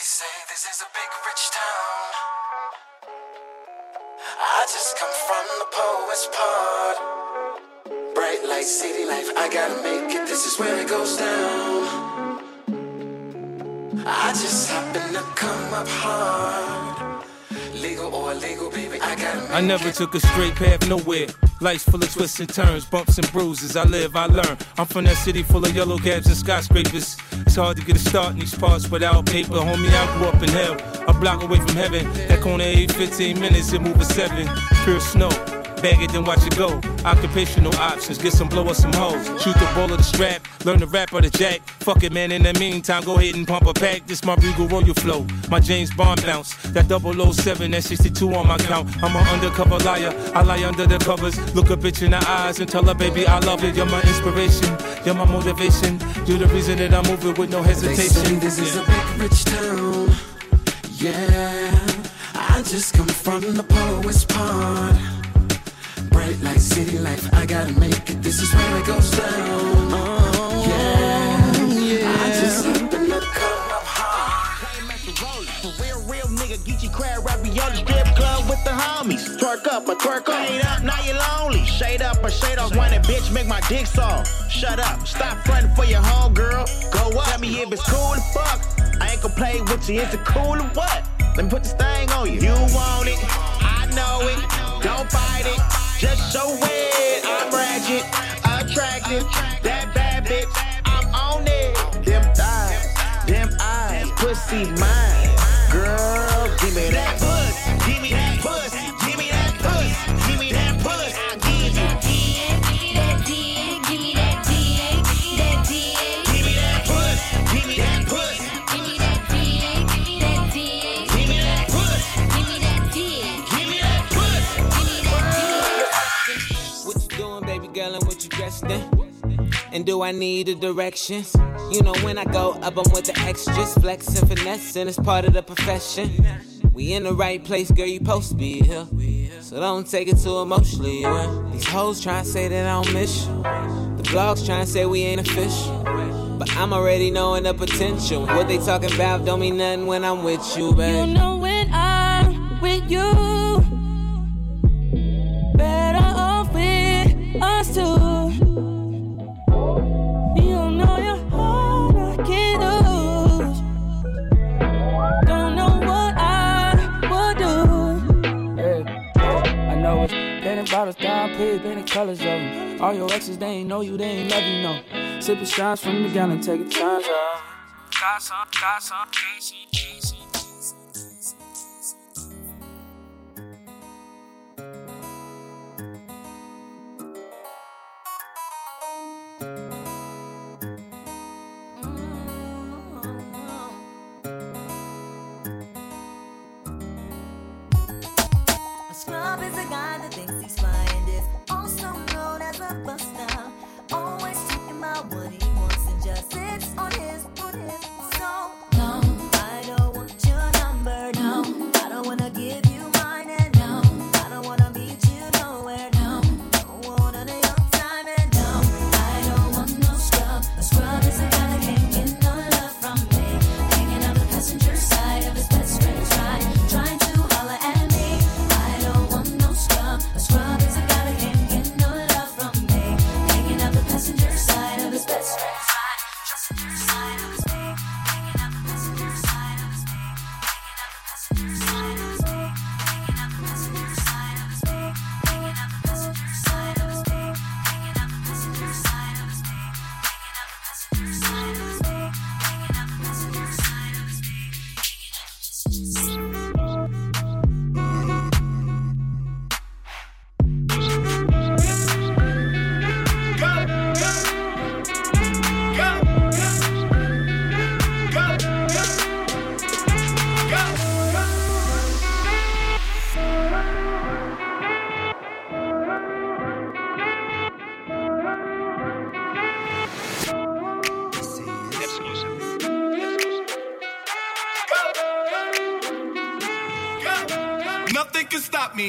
They say this is a big rich town. I just come from the poet's pod. Bright light, city life, I gotta make it, this is where it goes down. I just happen to come up hard. Legal or illegal, baby, I gotta make it. I never took a straight path nowhere. Life's full of twists and turns, bumps and bruises. I live, I learn. I'm from that city full of yellow cabs and skyscrapers. It's hard to get a start in these parts without paper. Homie, I grew up in hell, a block away from heaven. That corner ain't 15 minutes, it move a 7. Pure snow, bag it, then watch it go. Occupational options, get some blow or some hoes. Shoot the ball or the strap, learn the rap or the jack. Fuck it, man, in the meantime, go ahead and pump a pack. This my Regal Royal flow, my James Bond bounce. That 007, that 62 on my count. I'm an undercover liar, I lie under the covers. Look a bitch in the eyes and tell her, baby, I love it. You're my inspiration, you're my motivation. You're the reason that I'm moving with no hesitation. They say this is a big rich town, yeah. I just come from the poet's pond. Bright light, city life, I gotta make it, this is where it goes down. Oh, yeah, I just happen to come up hard. For real nigga, Geechee crab, ravioli, strip club with the homies. Twerk up, I twerk up. Shade up, now you lonely. Shade up, I shade off, whining bitch, make my dick soft. Shut up, stop frontin' for your home, girl. Go up, tell me if it's cool to fuck. I ain't gon' play with you, is it cool or what? Let me put this thing on you. You want it, I know it, don't fight it. Just so weird, I'm ratchet, attractive, that bad bitch, I'm on it. Them eyes, pussy mine, girl, give me that puss, give me that puss, give me that puss, give me that puss. I'll give you that D, give me that D, give me that D, give me that puss, give me that puss, give me that D, give me that D, give me that puss, give me that D, give me that puss, give me that D. What you doing, baby girl, and what you dressed in? And do I need the directions? You know when I go up, I'm with the extras. Flexing, finessing, it's part of the profession. We in the right place, girl, you supposed to be here. So don't take it too emotionally, yeah. These hoes tryna say that I don't miss you. The blogs tryna say we ain't official. But I'm already knowing the potential. What they talking about don't mean nothing when I'm with you, babe. You know when I'm with you, better off with us two. Bottles down, pig, painted colors of them. All your exes, they ain't know you, they ain't love you, no. Sipping shots from the gallon, taking time, y'all. Got some, easy.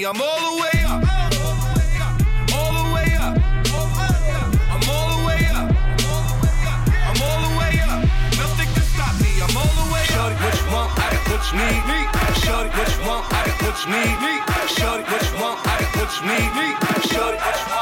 I'm all the way up, all the way up, I'm all the way up, I'm all the way up, nothing can stop me, I'm all the way up. Shorty, what you want? you need. Shorty, what you want? I got what you need. Shorty, what you want? I got what you need. Shorty, what you want? I got what you need.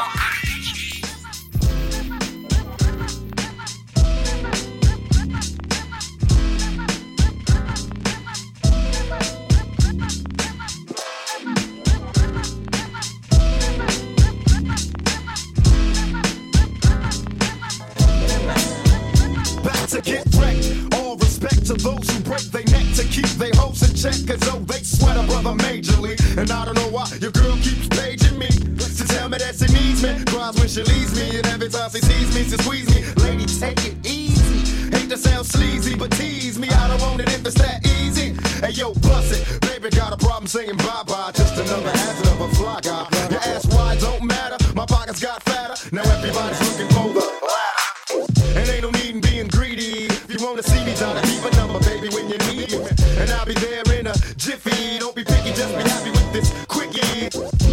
Get wrecked. All respect to those who break their neck to keep their hopes in check, cause though they sweat a brother majorly. And I don't know why your girl keeps paging me to tell me that she needs me. Cries when she leaves me, and every time she sees me, she squeeze me. Lady, take it easy. Hate to sound sleazy, but tease me. I don't want it if it's that easy. Hey yo, bust it. Baby got a problem saying bye-bye. Just another hazard of a fly guy. Your ass wide don't matter. My pockets got fatter. Now everybody's looking for the ladder. And ain't no need in being greedy. Wanna see me, try to keep a number, baby, when you need it. And I'll be there in a jiffy. Don't be picky, just be happy with this quickie.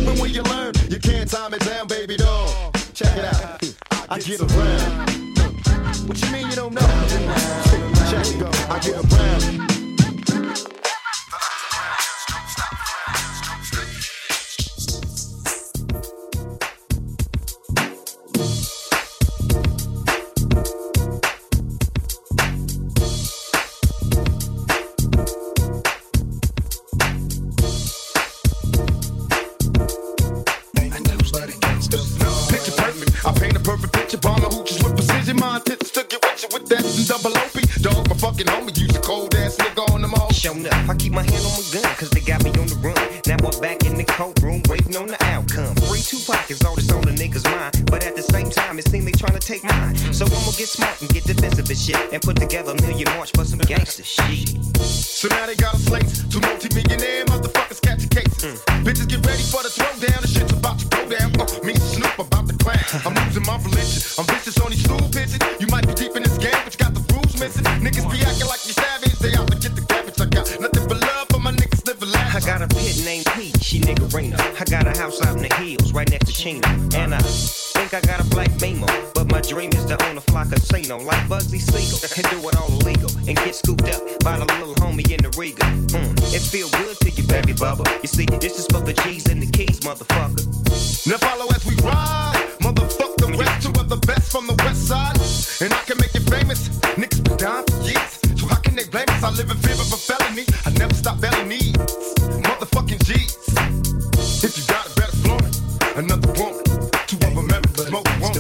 When will you learn? You can't time it down, baby doll. Check it out. I get around. What you mean you don't know? Check it out. I get around. I keep my hand on my gun, cause they got me on the run. Now I'm back in the courtroom, waiting on the outcome. Free Tupac is all that's on the niggas' mind, but at the same time, it seems they trying to take mine. So I'ma get smart and get defensive and shit, and put together a million march for some gangster shit. So now they got a slate, two multi-millionaire motherfuckers catching cases. Bitches get ready for the throwdown, the shit's about to go down. Me and Snoop about to clown. I'm losing my religion, I'm vicious on these stool pigeons. You might be deep in this game, but you got the rules missing. Niggas be acting like you're savage, they out to get the cabbage. I got nothing but love for my niggas living life. I got a pit named Pete, she niggerina. I got a house out in the hills, right next to Sheena. And I think I got a black Beamer, but my dream is to own a fly casino like Bugsy Siegel and do it all illegal and get scooped up by the little homie in the Riga. It feel good to you, baby bubba. You see, this is for the G's and the keys, motherfucker. Now follow as we ride, motherfuck the rest. Two of the best from the west side, and I can make you famous. Niggas been down for years, so how can they blame us? I live in fear of a felony. I never stop belling needs, motherfucking G's. If you got it, better flaunt it. Another woman, two of them ever smoke one.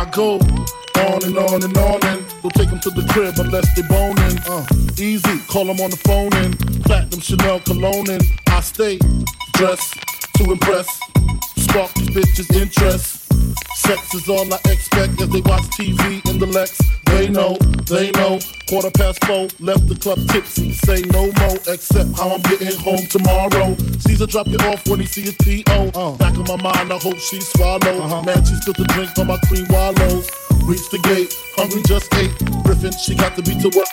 I go on and on and on and we'll take them to the crib unless they boning. Easy, call them on the phone and platinum Chanel cologne and I stay dressed to impress, spark these bitches' interest. Sex is all I expect as they watch TV in the Lex. They know, 4:15, left the club tipsy, say no more, except how I'm getting home tomorrow. Caesar drop you off when he see his P.O. Back in my mind, I hope she swallow. Man, she spilled the drink on my cream wallow. Reach the gate, hungry just ate. Griffin, she got to be to work.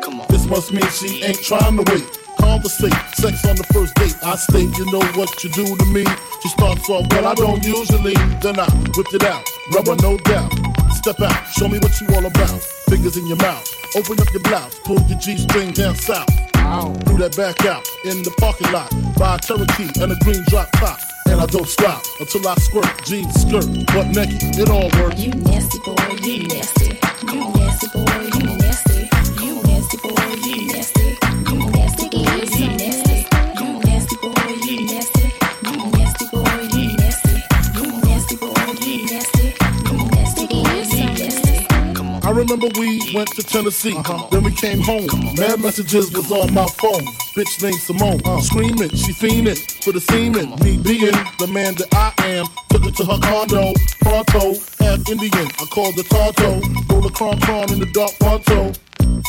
Come on. This must mean she ain't trying to wait. Conversate, sex on the first date. I state, you know what you do to me. She starts off, well, I don't usually. Then I whipped it out, rubber no doubt. Step out, show me what you all about. Fingers in your mouth, open up your blouse. Pull your G-string down south. Threw that back out, in the parking lot. Buy a Cherokee and a green drop top. And I don't stop until I squirt. Jeans, skirt, butt naked, it all works. You nasty boy, you nasty. You nasty boy, you nasty. You nasty boy, you nasty. You nasty boy, you nasty. You nasty boy, you nasty. You nasty boy, you nasty. You nasty boy, you nasty. I remember we went to Tennessee, then we came home. Mad messages was on my phone. Bitch named Simone, screaming, she fiending for the semen. Me being the man that I am, took her to her condo. Pronto, half Indian, I called the Tonto. Roll a cron-cron in the dark Pronto.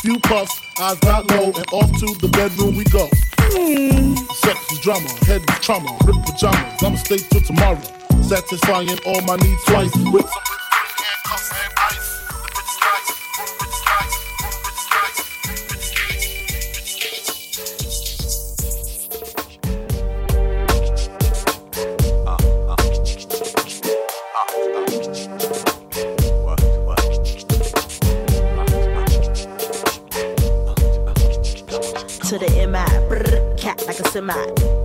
Few puffs, eyes got low, and off to the bedroom we go. Sex is drama, head is trauma, ripped pajamas. I'ma stay till tomorrow, satisfying all my needs twice. With some handcuffs and ice. To the MI, brr, cat like a semi.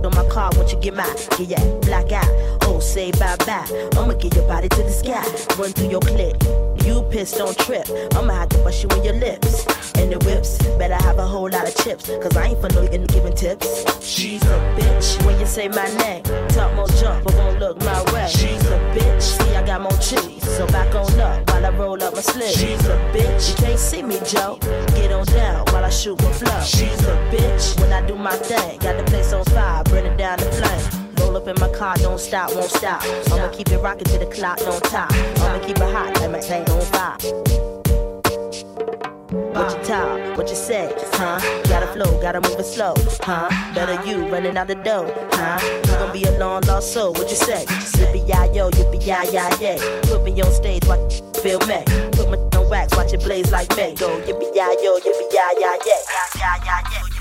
On my car, won't you get my, yeah, yeah, black eye. Oh, say bye-bye, I'ma get your body to the sky. Run through your clip, you pissed, don't trip. I'ma have to bust you in your lips. And the whips, better have a whole lot of chips. Cause I ain't for no giving tips. She's a bitch. When you say my name, talk more junk, but won't look my way. She's a bitch. See, I got more cheese, so back on up while I roll up my sleeve. She's a bitch. You can't see me, Joe. Get on down while I shoot my flow. She's a bitch. When I do my thing, got the place on fire, burn it down the flame. Roll up in my car, don't stop, won't stop. I'ma keep it rockin' till the clock don't top. I'ma keep it hot, let my thing on fire. What you talk, what you say, huh? Gotta flow, gotta move it slow, huh? Better you running out the door, huh? You gon' be a long lost soul, what you say? Yippee-yi-yo, yippee-yi-yi-yay. Put me on stage, watch it feel me. Put my on wax, watch it blaze like me. Go yippee-yi-yo, yippee-yi-yi-yay. Yi-yi-yi-yay.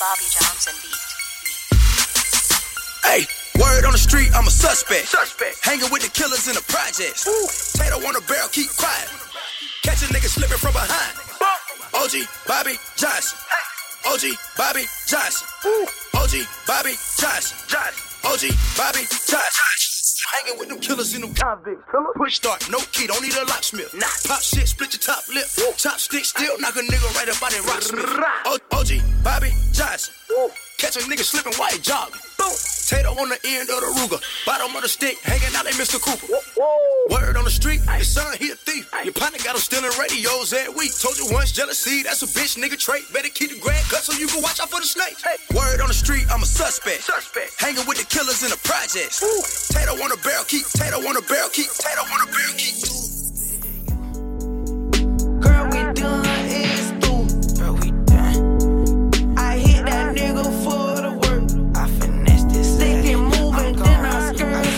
Bobby Johnson beat. Hey, word on the street, I'm a suspect. Hanging with the killers in the projects. Ooh. Tato on the barrel, keep quiet. Catch a nigga slipping from behind. OG Bobby Johnson. OG Bobby Johnson. OG Bobby Johnson. OG Bobby Johnson. Hanging with them killers in them convicts. Push start, no key, don't need a locksmith. Nah. Pop shit, split your top lip. Whoa. Chopstick, still knock a nigga right up out in rocksmith. OG Bobby Johnson. Whoa. Catch a nigga slipping while he jogging. Boom. Tato on the end of the Ruger. Bottom of the stick, hanging out like Mr. Cooper. Whoa. Word on the street, your son, he a thief. Your partner got him stealing radios every week. Told you once, jealousy, that's a bitch nigga trait. Better keep the grand cut so you can watch out for the snakes. Hey. Word on the street, I'm a suspect. Hanging with the killers in the projects. Ooh. Tato on the barrel, keep. Tato on the barrel, keep. Tato on the barrel, keep. Girl, we done is through. Girl, we done. I hit that nigga for the work. I finessed this. They can move and then I skirt.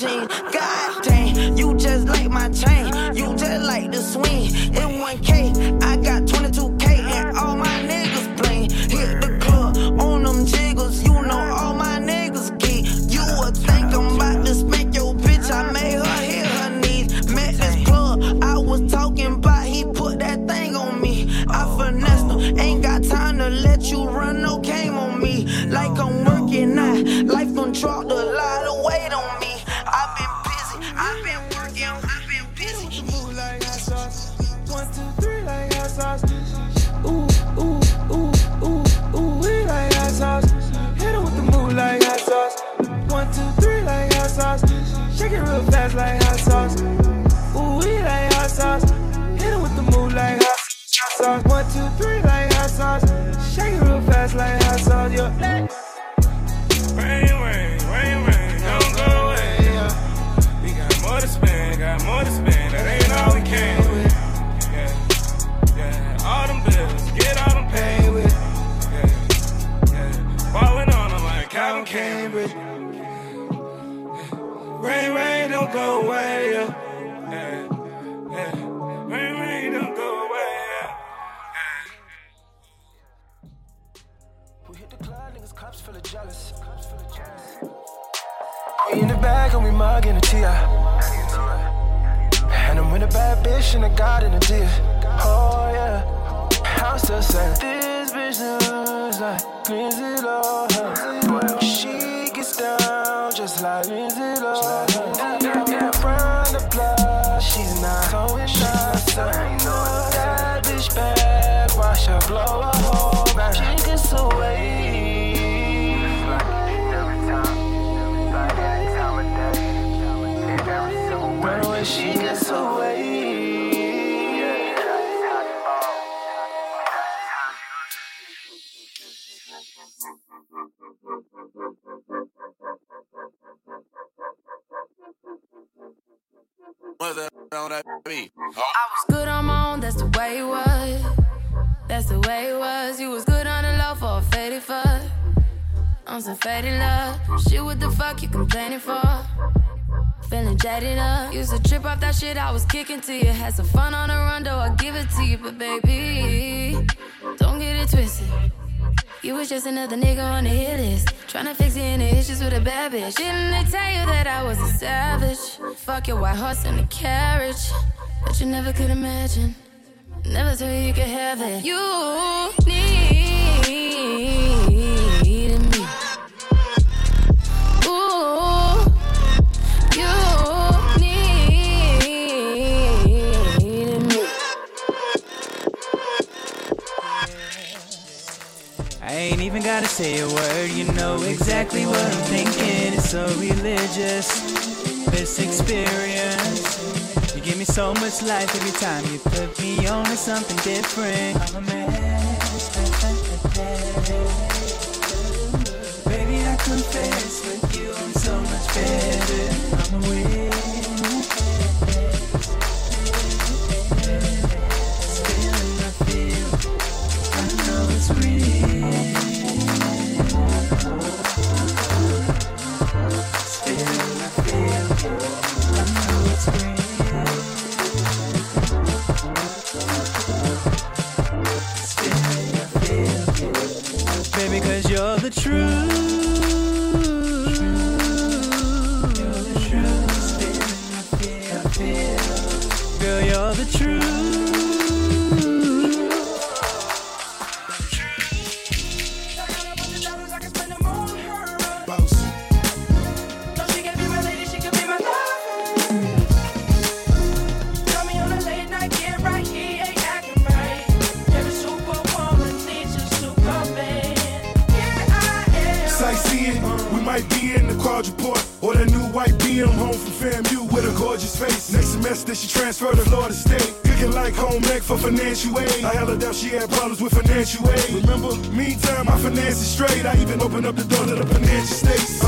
jean. God dang, you just like my chain. You just like the swing. In 1K, I got 22K and all my niggas playing. Hit the club on them jiggles. You know all my niggas geek. You would think I'm about to spank your bitch. I made her hit her knees. Met this plug I was talking about. He put that thing on me. I finessed him. Ain't got time to let you run no game on me. Like I'm working out. Life done dropped a lot of weight on me. I've been busy, I've been working, I've been busy. Ooh, like hot sauce. 1, 2, 3, like hot sauce. Ooh, ooh, ooh, ooh, ooh, we like hot sauce. Hit it with the move like hot sauce. 1, 2, 3, like hot sauce. Shake it real fast like hot sauce. Ooh, we like hot sauce. Hit it with the move like hot sauce. 1, 2, 3, like hot sauce. Shake it real fast like hot sauce. Yo, yeah. Rain, rain, don't go away. Yeah. We got more to spend, that ain't all we came with. Yeah, yeah, all them bills, get all them paid with. Yeah, yeah, falling on them like Calvin Cambridge. Rain, rain, don't go away. Yeah, yeah, yeah. Rain, rain, don't go away. Cops full of jealous. We in the bag and we mugging a T.I. And I'm with a bad bitch and I got in a deal. Oh yeah, I'm still saying this bitch looks like Lindsay Lohan. She gets down just like Lindsay Lohan. Around the block, she's not going shots. I know that bitch bad, watch her blow her whole back. She gets away. She gets away. I was good on my own, that's the way it was. That's the way it was. You was good on the low for a faded fuck. I'm some faded love. Shit, what the fuck you complaining for? Feeling jaded up. Used to trip off that shit I was kicking to you. Had some fun on the run, though I give it to you. But baby, don't get it twisted. You was just another nigga on the hit list. Tryna fix any issues with a bad bitch. Didn't they tell you that I was a savage? Fuck your white horse and the carriage. But you never could imagine. Never thought you could have it. You needed me. Ooh. Ain't even gotta say a word, you know exactly what I'm thinking. It's so religious, this experience. You give me so much life every time you put me on to something different. I'm a mess, baby, I confess. With you I'm so much better. I'm a winner. Still I feel, I know it's real. You're the truth. You're the truth. Girl, you're the truth. I got a bunch of dollars, I can spend them on her. Bossy. No, she can be my lady, she can be my lover. Tell me on a late night, get right here, ain't acting right. You're a superwoman, teacher, superman. Sightseeing, we might be in the quadruport or the new white BM home from FAMU with a gorgeous face. Next semester she transferred to Florida State, cooking like home ec for financial aid. I held her down, she had problems with financial aid. Remember, meantime I financed it straight. I even opened up the door to the financial states.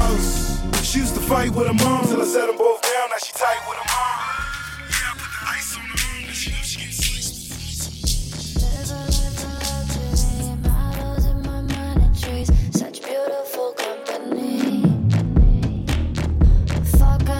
She used to fight with her mom till I set them both down. Now she tight with her mom. Yeah, I put the ice on her mom and she knew she gets sliced. Such beautiful company. Fuck, I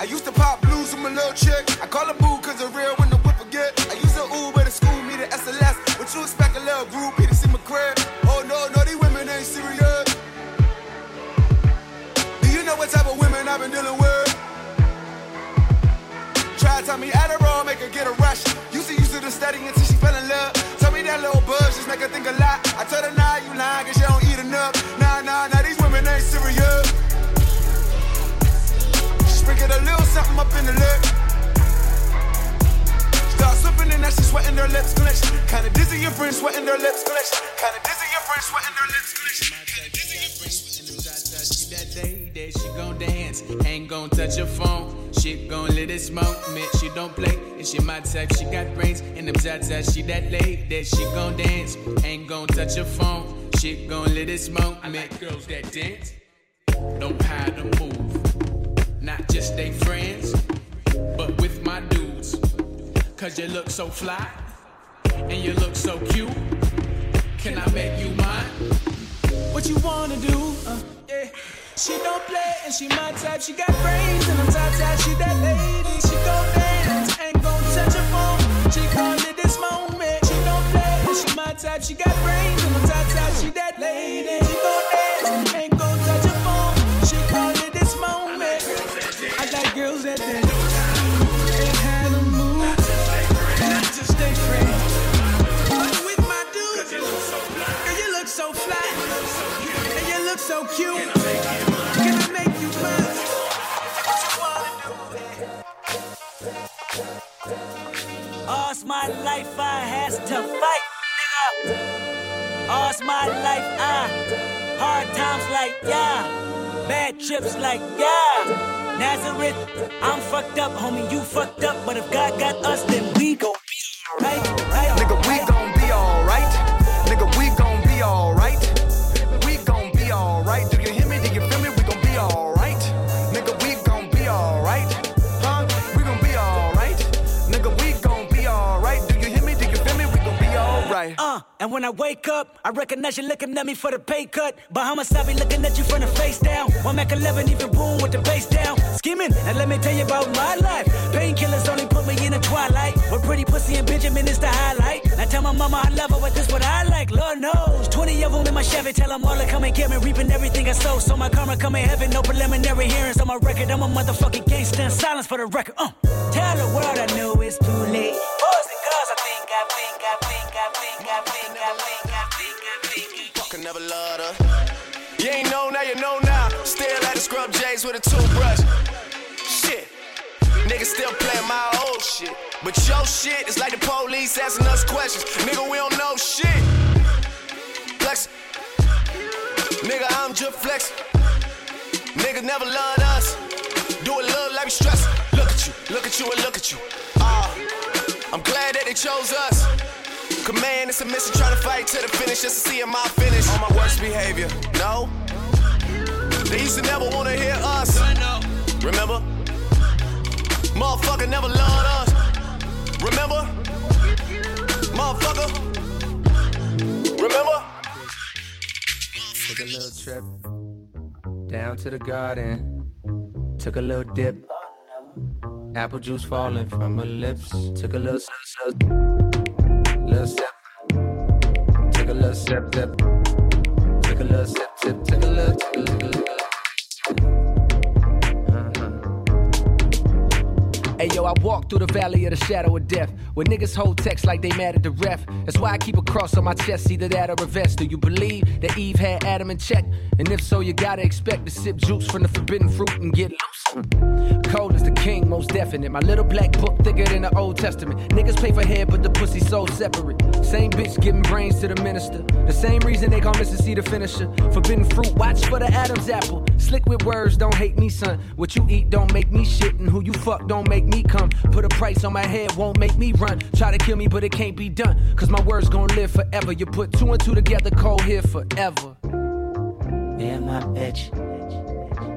I used to pop blues with my little chick. I call her boo cause her real when the whip again. I used to Uber to school me to SLS. What you expect a little groupie to see my crib? Oh no, no, these women ain't serious. Do you know what type of women I've been dealing with? Try to tell me Adderall, make her get a rush. Used to the studying until she fell in love. Tell me that little buzz just make her think a lot. I told her, nah, you lying cause you don't eat enough. Nah, these women ain't serious. Get a little something up in the lip. Start slipping and now she's sweating her lips clenched. Kinda dizzy your friends sweating their lips clenched. Kinda dizzy your friends sweating their lips clenched. Kinda dizzy your friends sweating their lips clenched. That day that she gon' dance, ain't gon' touch her phone. She gon' let it smoke, man, she don't play. And she my type, she got brains. And them zaza, she that lady that she gon' dance, ain't gon' touch her phone. She gon' let it smoke, man. I like girls that dance, don't hide them move. Not just they friends, but with my dudes. Cause you look so fly, and you look so cute. Can I make you mine? What you wanna do? Yeah. She don't play, and she my type. She got brains, and I'm top-top. She that lady, she gon' dance. Ain't gon' touch her phone. She gon' live this moment. She don't play, and she my type. She got brains, and I'm top-top. She that lady, she gon' dance. Ain't gon' touch her phone. She gon' live this moment. Like girls that dance, they had a move, not just they friends. But with my dudes, girl, you look so fly, and you look so cute. Can I make you mine? What you wanna do? All's my life I has to fight, nigga. All's my life I hard times like yeah, bad trips like yeah. Nazareth, I'm fucked up, homie, you fucked up. But if God got us, then we gon' be alright. Nigga, we gon' be alright. Nigga, we gon' be alright. We gon' be alright. Do you hear me? Do you feel me? We gon' be alright. Nigga, we gon' be alright. Huh? We gon' be alright. Nigga, we gon' be alright. Do you hear me? Do you feel me? We gon' be alright. And when I wake up, I recognize you looking at me for the pay cut. Bahamas, I be looking at you from the face down. One Mac 11, even boom with the bass down. Scheming, and let me tell you about my life. Painkillers only put me in the twilight. With pretty pussy and Benjamin is the highlight. Now tell my mama I love her, but this what I like. Lord knows, 20 of them in my Chevy. Tell them all to come and get me, reaping everything I sow. So my karma come in heaven, no preliminary hearings on my record. I'm a motherfucking gangster, silence for the record. Tell the world I know it's too late. Boys and girls, I think. Fucking never loved her. You ain't know now, you know now. Still at the scrub J's with a toothbrush. Shit. Niggas still playing my old shit. But your shit is like the police asking us questions. Nigga, we don't know shit. Flex. Nigga, I'm just flex. Nigga never loved us. Do it love like we stress. Look at you. I'm glad that they chose us. Command and submission, try to fight to the finish just to see my finish. On my worst behavior, no. They used to never want to hear us. Remember? Motherfucker never loved us. Remember? Motherfucker. Remember? Took a little trip down to the garden. Took a little dip. Apple juice falling from her lips. Took a little sip. Took a little sip. Took a little sip. Took a little Hey yo, I walk through the valley of the shadow of death, where niggas hold texts like they mad at the ref. That's why I keep a cross on my chest, either that or a vest. Do you believe that Eve had Adam in check? And if so, you gotta expect to sip juice from the forbidden fruit and get loose. Cold is the king, most definite. My little black book thicker than the Old Testament. Niggas pay for hair, but the pussy so separate. Same bitch giving brains to the minister. The same reason they call Mrs. C the finisher. Forbidden fruit, watch for the Adam's apple. Slick with words, don't hate me, son. What you eat don't make me shit, and who you fuck don't make me come. Put a price on my head, won't make me run. Try to kill me, but it can't be done. Cause my words gon' live forever. You put two and two together, cold here forever. Me and my bitch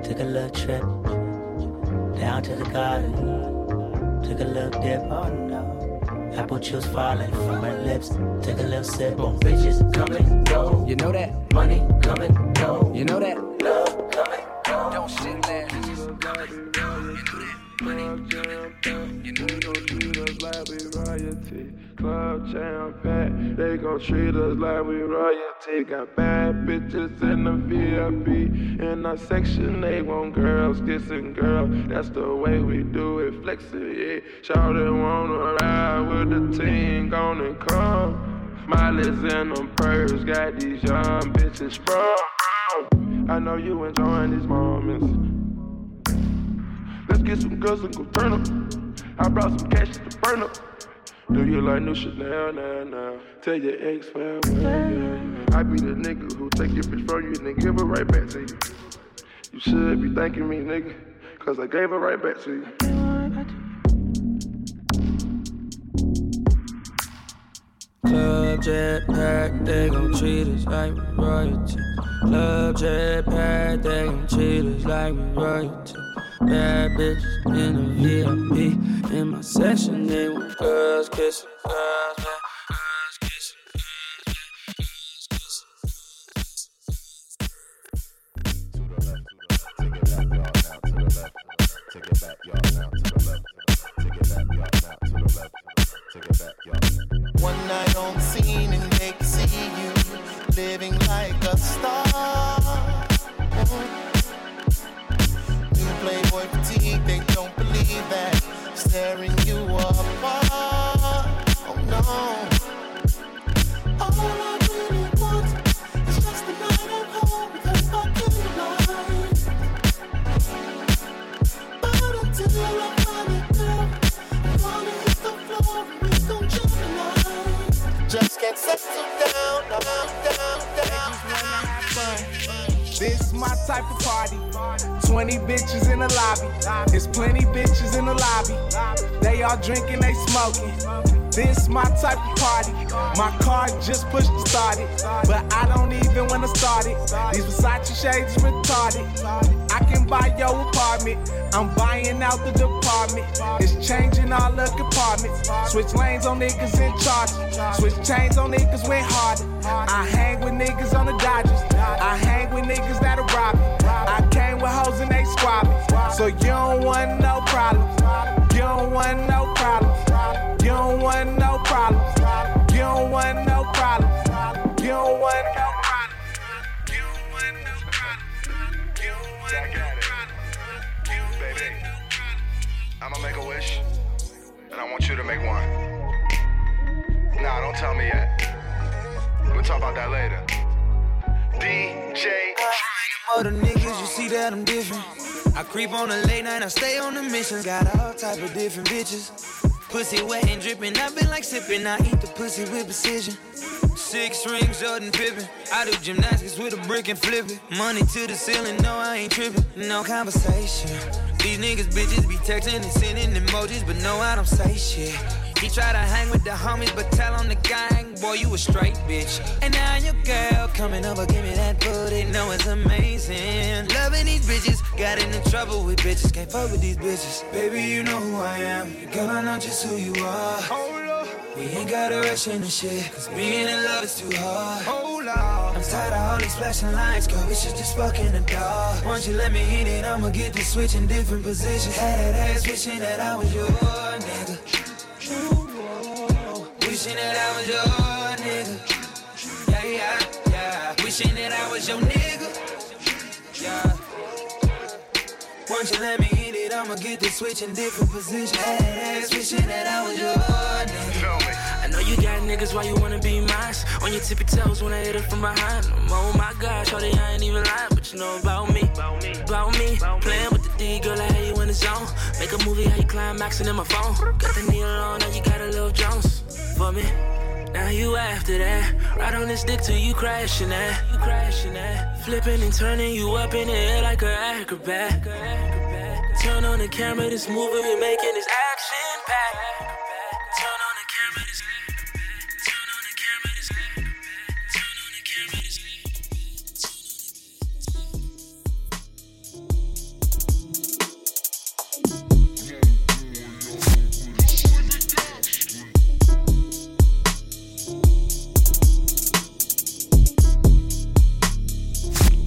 took a little trip down to the garden. Took a little dip, oh no. Apple juice falling from my lips. Took a little sip, boom. Bitches come and go. You know that. Money come and go. You know that. Love come and go. Don't sit there. Bitches come and go. Club jam packed, they gon' treat us like we royalty. Got bad bitches in the VIP, in our section they want girls kissing girls. That's the way we do it, flexing, yeah. Shawty wanna ride with the team, gone and come. Miley's in them purse, got these young bitches sprung. I know you enjoying these moments. Let's get some girls and go turn up. I brought some cash to burn up. Do you like new Chanel? Nah. Tell your ex farewell. Yeah. I be the nigga who take your bitch from you and then give her right back to you. You should be thanking me, nigga, cause I gave her right back to you. Club Jetpack, they gon' treat us like we royalty. Club Jetpack, they gon' treat us like we royalty. Bad bitches in the VIP, in my section they want girls kissing girls, man. Girls kissing girls, man. Girls kissing. To the left, to the left, take it back, y'all, now to the left. Take it back, y'all, now to the left. Take it back, y'all. One night on scene and they can see you living like a star. Playboy fatigue, they don't believe that. Staring you apart. Oh no. All I really want is just the night I'm home with a fucking life. But until I find it, girl, I'm gonna hit the floor and we gon' jump in line. Just can't settle down, down. This my type of party. 20 bitches in the lobby. There's plenty bitches in the lobby. They all drinking, they smoking. This my type of party. My car just pushed and started, but I don't even wanna start it. These Versace shades retarded. I can buy your apartment. I'm buying out the department. It's changing all the compartments. Switch lanes on niggas in charge. Switch chains on niggas went harder. I hang with niggas on the Dodgers. I hang with niggas that are robbing. I came with hoes and they squabbing. So you don't want no problems. You don't want no problems. You don't want no problems. You don't want no problems. You don't want no problems. I'ma make a wish, and I want you to make one. Nah, don't tell me yet. We'll talk about that later. DJ. All the niggas, you see that I'm different. I creep on a late night, I stay on the mission. Got all type of different bitches. Pussy wet and dripping, I've been like sipping. I eat the pussy with precision. 6 rings, Jordan Pippin. I do gymnastics with a brick and flip it. Money to the ceiling, no, I ain't tripping. No conversation. These niggas bitches be texting and sending emojis, but no, I don't say shit. He try to hang with the homies, but tell on the gang, boy, you a straight bitch. And now your girl coming over, give me that booty, no, it's amazing. Loving these bitches, got into trouble with bitches, can't fuck with these bitches. Baby, you know who I am, girl, I know just who you are. Hold up. We ain't got a rush in this shit, cause being in love is too hard. Hold up. I'm tired of all these flashing lights, girl, we should just fuck in the dark. Once you let me hit it, I'ma get to switching different positions. Had that ass wishing that I was your nigga. Wishing that I was your nigga. Yeah, yeah, yeah. Wishing that I was your nigga. Yeah. Once you let me hit it, I'ma get to switching different positions. Had that ass wishing that I was your nigga. Know you got niggas, why you wanna be mine? On your tippy toes when I hit it from behind. Oh my gosh, all they ain't even lying. But you know about me, playing with the D, girl, I hate you in the zone. Make a movie, how you climaxing in my phone. Got the needle on, now you got a little Jones for me. Now you after that. Ride on this dick till you crashing that. Flipping and turning you up in the air like an acrobat. Turn on the camera, this movie we making is action packed.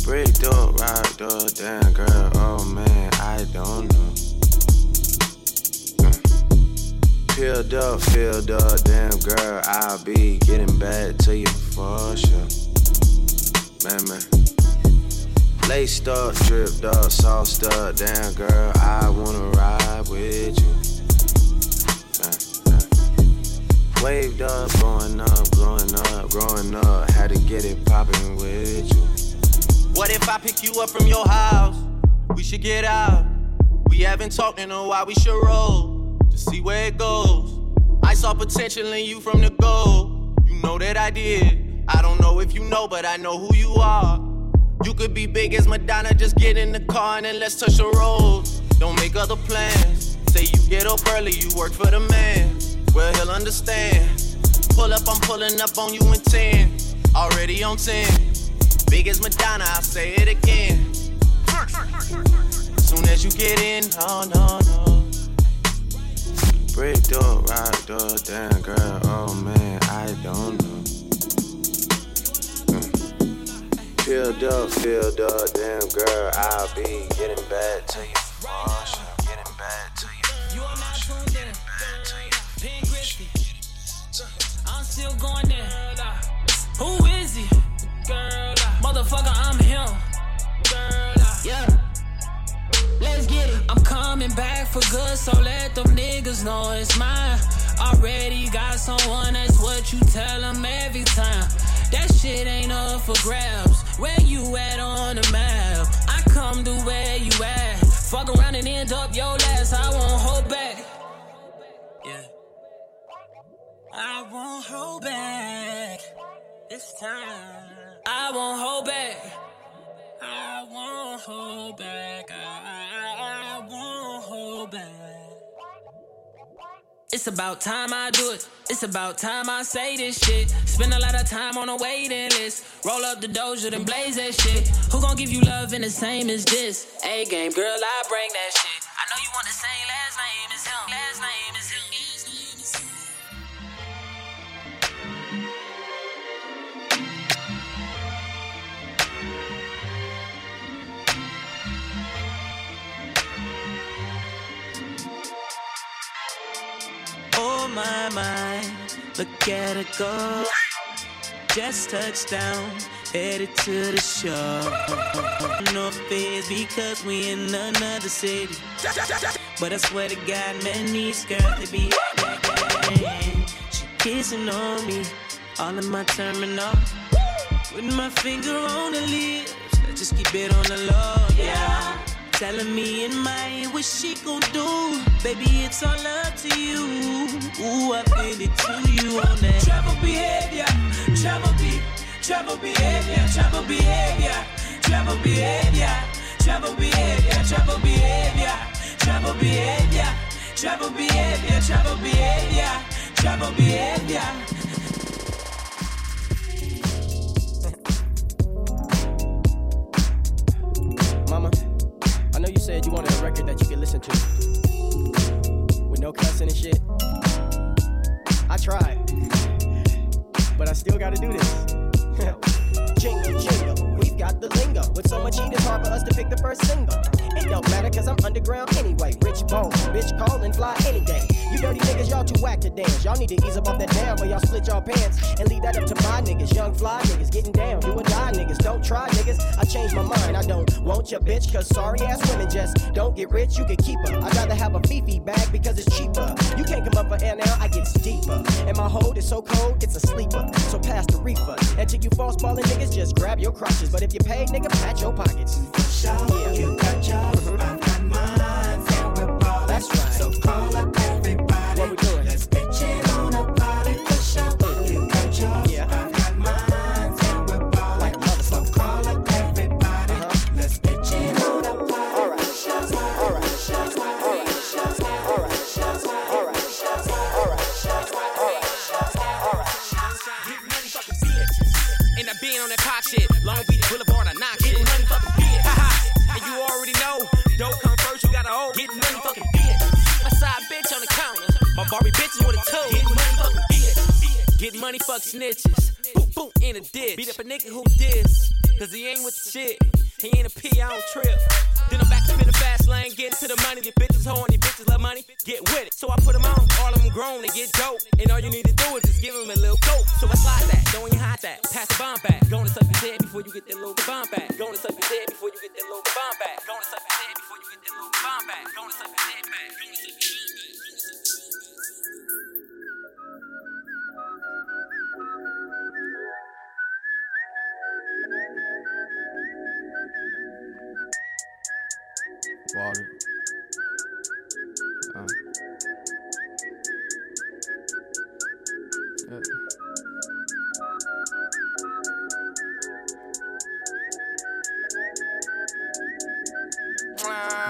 Break door, rock door, damn girl, oh man, I don't know. filled up, damn girl, I'll be getting back to you for sure. Man. Laced up, dripped up, sauced up, damn girl, I wanna ride with you. Man. Waved up, blowing up, blowing up, growing up, had to get it poppin' with you. What if I pick you up from your house? We should get out. We haven't talked in a while, we should roll to see where it goes. I saw potential in you from the go. You know that I did. I don't know if you know, but I know who you are. You could be big as Madonna, just get in the car and then let's touch the road. Don't make other plans. Say you get up early, you work for the man. Well, he'll understand. Pull up, I'm pulling up on you in 10. Already on 10. Big as Madonna, I'll say it again. Soon as you get in, oh no. Brick door, rock door, damn girl, oh man, I don't know. Filled up, damn girl, I'll be getting back to you. Marshall, getting back to you. You are now tuned in. Pink Griffey. I'm still going there. Who is he? Girl, motherfucker, I'm him. Girl, yeah. Let's get it. I'm coming back for good, so let them niggas know it's mine. Already got someone, that's what you tell them every time. That shit ain't up for grabs. Where you at on the map? I come to where you at. Fuck around and end up your last. I won't hold back. Yeah. I won't hold back. This time. I won't hold back. I won't hold back. I won't hold back. It's about time I do it. It's about time I say this shit. Spend a lot of time on a waiting list. Roll up the doja, then blaze that shit. Who gon' give you love and the same as this? A-game, girl, I bring that shit. I know you want the same last name as him. Last name is him. Last name is him. My mind, look at her go. Just touched down, headed to the shore. No fears because we in another city. But I swear to God, man, these girls, they be acting. She kissing on me, all in my terminal. With my finger on the lips, I just keep it on the low, yeah. Telling me in my ear what she gon' do. Baby, it's all up to you. Ooh, I feel it to you on that. Trouble behavior, trouble behavior, trouble behavior, trouble behavior, trouble behavior, trouble behavior, trouble behavior, trouble behavior, trouble behavior, trouble behavior. Said you wanted a record that you could listen to with no cussing and shit. I tried, but I still gotta do this. Jingle, jingle, we've got the lingo. With so much heat, it's hard for us to pick the first single. It don't matter, cause I'm underground anyway. Rich bones, bitch, call and fly any day. You dirty niggas, y'all too whack to dance. Y'all need to ease up off that down, or y'all split y'all pants. And leave that up to my niggas. Young fly niggas, getting down, do or die niggas. Don't try niggas, I changed my mind. I don't want your bitch, cause sorry ass women just don't get rich, you can keep her. I'd rather have a Fifi bag because it's cheaper. You can't come up for air now, I get deeper. And my hold is so cold, it's a sleeper. So pass the reefer. And to you false balling niggas, just grab your crotches. But if you paid, nigga, pat your pockets. Show yeah. You got yours, I got mine. And we're ballin'. That's right. So call up everybody. What we doing? Let's bitch it on a body for show. You got yours, yeah. I got mine. And we're ballin'. Like so call up everybody. Let's bitch it on a body. All right. All right. All right. All right. All right. All right. All right. End up being on that pop shit. Long Beach Boulevard, I knock shit. Barbie bitches with a toe. Get money, fucking bitch. Get money, fuck snitches. Boop, boop, in a ditch. Beat up a nigga who diss. Cause he ain't with the shit. He ain't a P, I don't trip. Then I'm back up in the fast. slang, get to the money. The bitches hoeing, the bitches love money, get with it. So I put them on, all of them grown, they get dope. And all you need to do is just give them a little coat. So I slide that, don't even hide that, pass the bomb back. Gonna suck your head before you get that little bomb back. Gonna suck your head before you get that little bomb back. Gonna suck your head before you get that little bomb back. Gonna suck your head back. Gonna suck your head back. Water. Yeah. Rob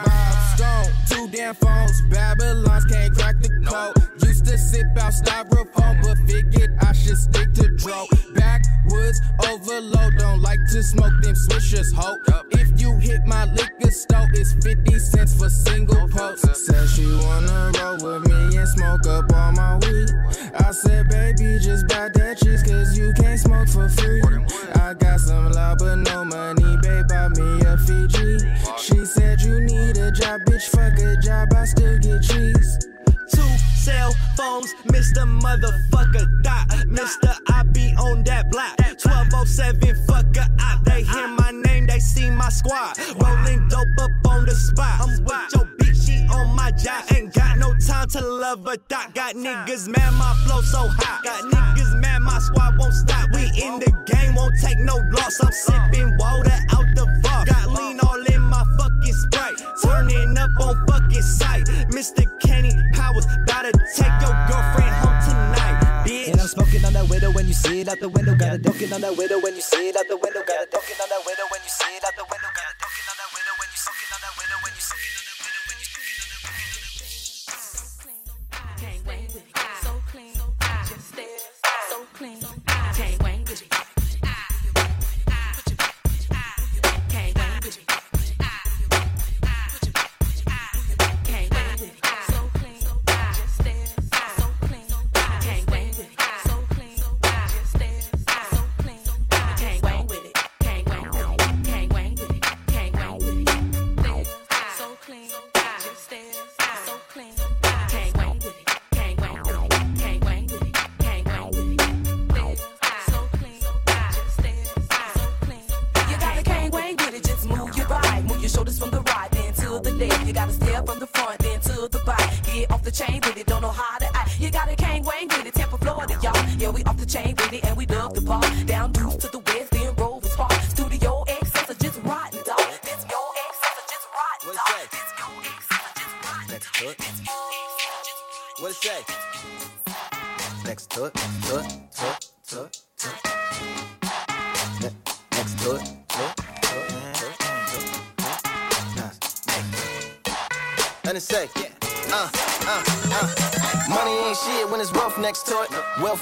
Stone, two damn phones, Babylons can't crack the code. Used to sip out styrofoam, but figured I should stick to dro. Backwoods overload, don't like to smoke them swishers, ho. If you hit my liquor store, it's 50 cents for single posts. Said she wanna roll with me and smoke up all my weed. I said, baby, just buy that cheese, cause you can't smoke for free. I got some loud but no money, babe, buy me a Fiji. She said, you need a job, bitch, fuck a job, I still get cheese. Two cell phones, Mr. Motherfucker Dot. Mr. I be on that block. 1207 fucker out. They hear my name, they see my squad. Rolling dope up on the spot. I'm with your bitch, she on my job. Ain't got no time to love a dot. Got niggas mad, my flow so hot. Got niggas mad, my squad won't stop. We in the game, won't take no loss. I'm sipping water out the bar. Got lean all in my fucking Sprite. Turning up on fucking sight. Mr. Kenny Powers, gotta take your girlfriend home tonight, bitch. And I'm smoking on that window when you see it out the window. Gotta dunk it on that window when you see it out the window. Gotta dunk it on that window when you see it out the window. Gotta dunk it on that window when you soak it on that window when you soak it on that window when you soak it on that window. Can't wait with you, so clean, just stare, so clean. Can't wait with you.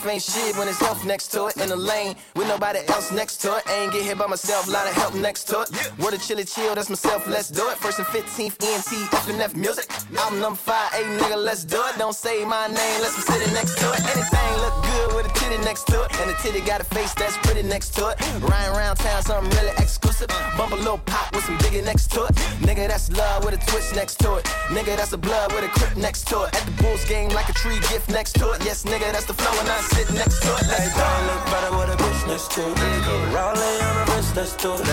Ain't shit when it's health next to it. In the lane with nobody else next to it. I ain't get here by myself, lot of help next to it. Word of chilly chill, that's myself, let's do it. First and 15th, ENT, FNF music. I'm number 5, hey nigga, let's do it. Don't say my name, let's be sitting next to it. Anything look good with a titty next to it. And the titty got a face that's pretty next to it. Riding around town, something really exclusive. Bump a little pop with some bigger next to it. Nigga, that's love with a twist next to it. Nigga, that's a blood with a crip next to it. At the Bulls game like a tree gift next to it. Yes, nigga, that's the flow and I sit next to it. Let's go. Look better with a bitch next to it. Rolling on the wrist, let's do it.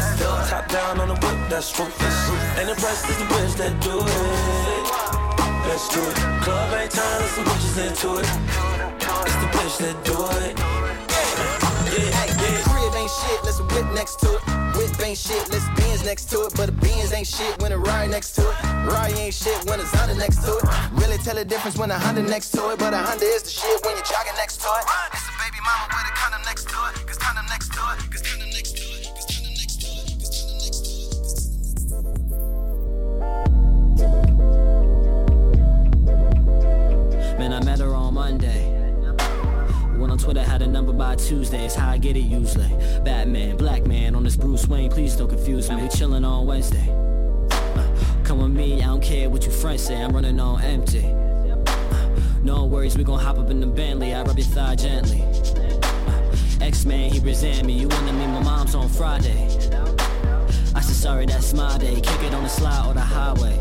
Top down on the whip, that's ruthless. And the rest is the bitch that do it. Let's do it. Club ain't turning some bitches into it. It's the bitch that do it. Yeah. Crib ain't shit, let's whip next to it. Whip ain't shit, let's Benz next to it. But the Benz ain't shit when a Rari next to it. Rari ain't shit when a Zonda next to it. Really tell the difference when a Honda next to it. But a Honda is the shit when you're jogging next to it. It's a baby mama with a condom next to it. Cause condom next to it. Cause condom next to it. Cause condom next to it. Cause condom next to it. Cause condom next to it. Man, I met her on Monday. On Twitter, had a number by Tuesday. It's how I get it usually. Batman, black man on this Bruce Wayne. Please don't confuse me. We chillin' on Wednesday. Come with me, I don't care what your friends say. I'm running on empty. No worries, we gon' hop up in the Bentley. I rub your thigh gently. X-Man, he resent me. You wanna meet my mom's on Friday. I said sorry, that's my day. Kick it on the slide or the highway.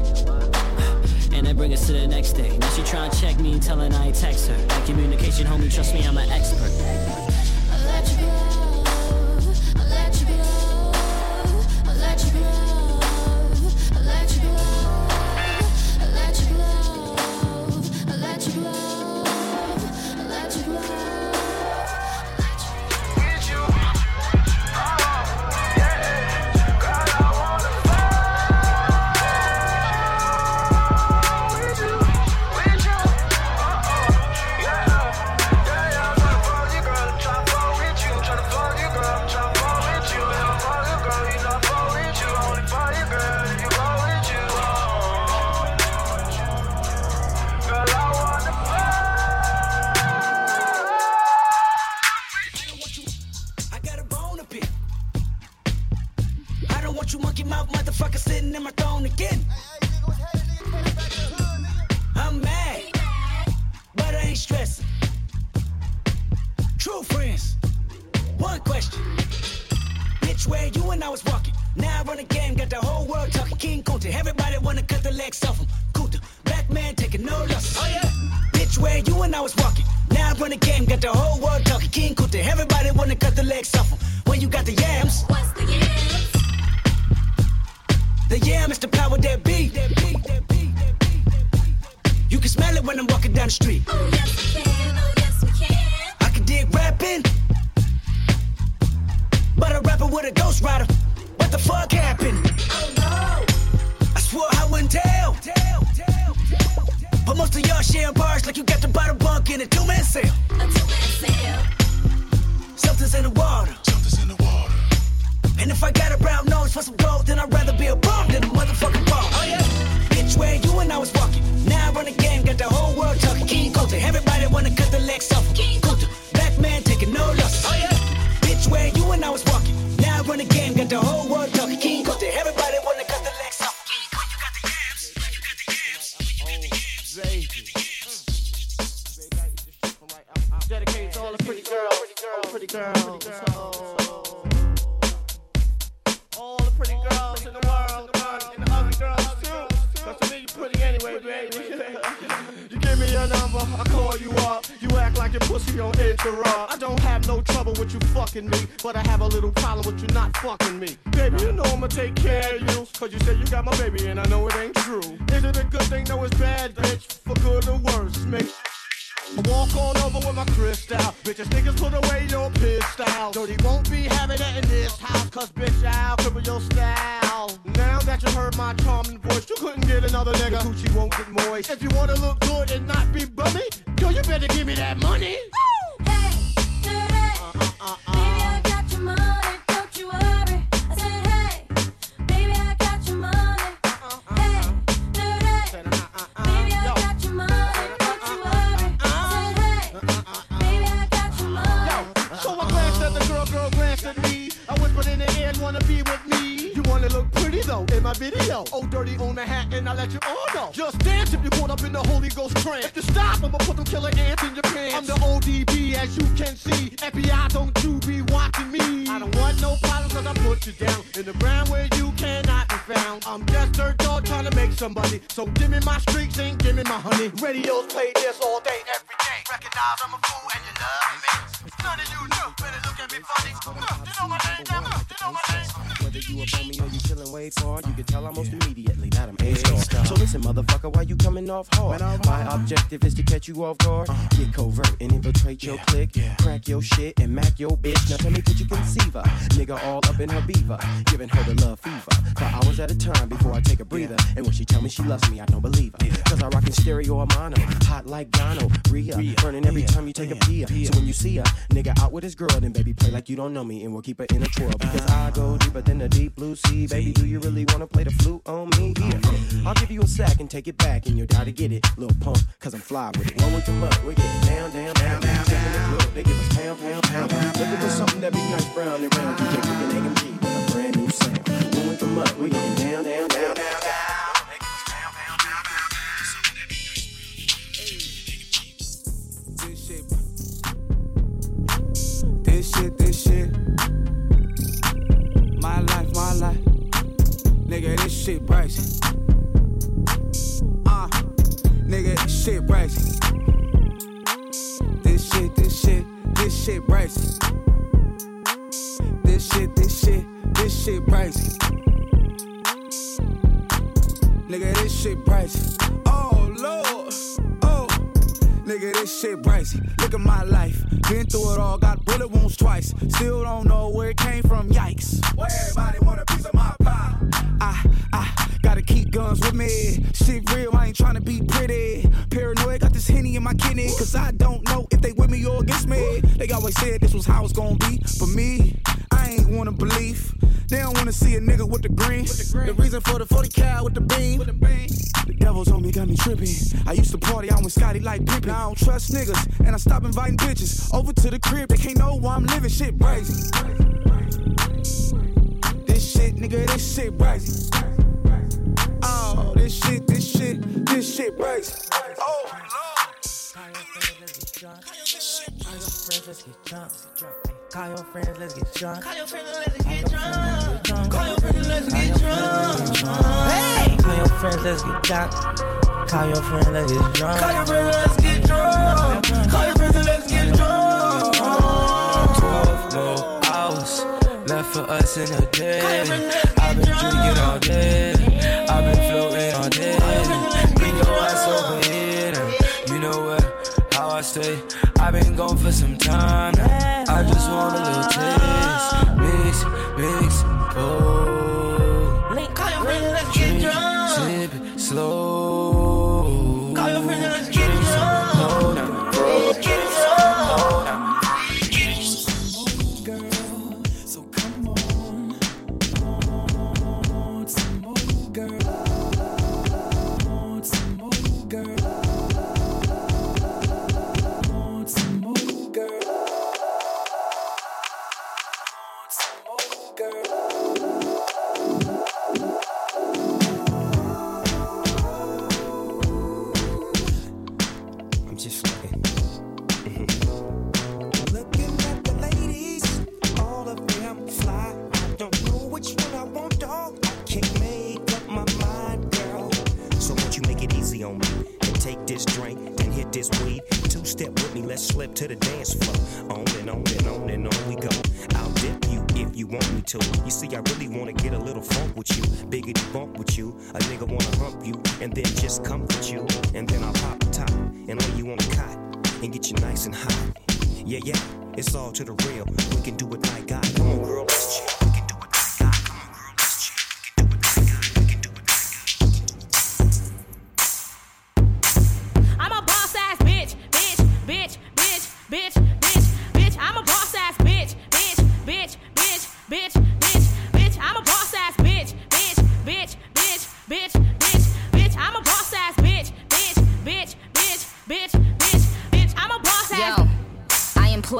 niggas to the next day. Now she tryna check me and tellin' I ain't text her. That communication, homie, trust me, I'm an expert. I'll let you go, I'll let you go, I'll let you go, I'll let you go, I'll let you go, I'll let you go, I'll let you go, I'll let you go. You off guard, get covert and infiltrate your clique, crack your shit and mac your bitch. Now tell me what you conceive her, nigga all up in her beaver, giving her the love fever, for hours at a time before I take a breather, and when she tell me she loves me, I don't believe her, cause I rock in stereo or mono, hot like Gano, Rhea, burning every time you take a pee, so when you see her, nigga out with his girl, then baby play like you don't know me, and we'll keep her in a twirl, because I go deeper than the deep blue sea, baby do you really wanna play the flute on me here? I'll give you a sack and take it back, and you'll die to get it, little punk, cause I'm fly with it. When we come up, we get down, down, down, down, down. Look, they give us pound, pound, pound, pound. Looking for something that be nice, brown and round. DJ picking AMG with a brand new sound. When we come up, we get down, down, down, down, down. This shit, this shit. My life, my life. Nigga, this shit pricey. braces. This shit braces. This shit braces. Nigga, this shit braces. Oh Lord, oh, nigga, this shit braces. Look at my life, been through it all, got bullet wounds twice. Still don't know where it came from. Yikes. Why everybody want a piece of my pie? I gotta keep guns with me. Shit real, I ain't tryna be pretty. Paranoid, got this Henny in my kidney. Cause I don't know if they with me or against me. They always said this was how it's gonna be. But me, I ain't wanna believe. They don't wanna see a nigga with the green. The reason for the 40 cal with the beam. The devil's on me, got me tripping. I used to party, I went Scotty like Pippin. I don't trust niggas, and I stop inviting bitches over to the crib. They can't know why I'm living. Shit brazy. This shit, nigga, this shit brazy. Oh, this shit brazy. Oh, Lord. Call your friends, let's get drunk. 12 more hours left for us in a day. I've been drinking all day. I've been floating all day. Bring your ass over here. You know what? How I stay. I've been gone for some time. I just want a little taste. Mix, oh. Call your friends, let's get drunk. Sip it slow. Call your friends, let's get drunk. Hold on, bro. Get it slow. To the dance floor, on and on we go. I'll dip you if you want me to. You see, I really wanna get a little funk with you, biggity bump with you. A nigga wanna hump you and then just comfort you, and then I'll pop the top and lay you on the cot and get you nice and hot. Yeah, it's all to the real. We can do it like God. Come on, girl, let's chill.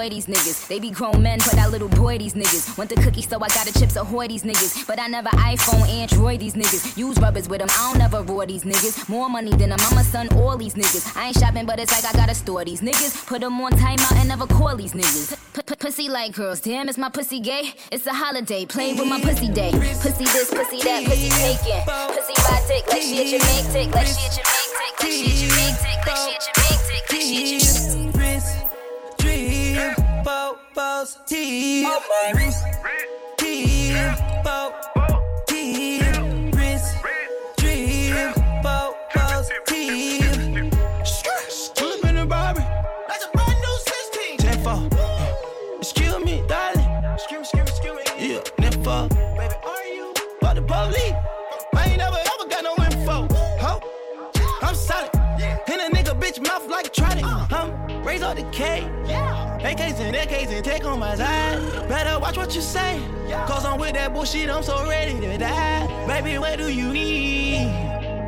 These niggas, they be grown men, but I little boy these niggas. Want the cookie, so I got a chips ahoy these niggas. But I never iPhone, Android these niggas. Use rubbers with them, I don't ever roar these niggas. More money than a mama, son, all these niggas. I ain't shopping, but it's like I gotta store these niggas. Put them on timeout and never call these niggas. Pussy like girls, damn, is my pussy gay? It's a holiday, playing with my pussy day. Pussy this, pussy that, pussy taking. Pussy by dick, like she at your make tick, like she at your make tick, like she at your make tick, like she at your make tick, like she at your make tick. Bows, tea, wrist, tea, bow, tea, wrist, dream, bows, tea. Pull up in a Barbie, that's a brand new 16. 10-4, excuse me, darling. Excuse me. Yeah, never. Baby, are you? By the police. I ain't ever got no info. Ho, I'm solid. Hit a nigga bitch mouth like trotting. Raise all the cake. Yeah. AKs and AKs and take on my side. Better watch what you say, cause I'm with that bullshit, I'm so ready to die. Baby, what do you need?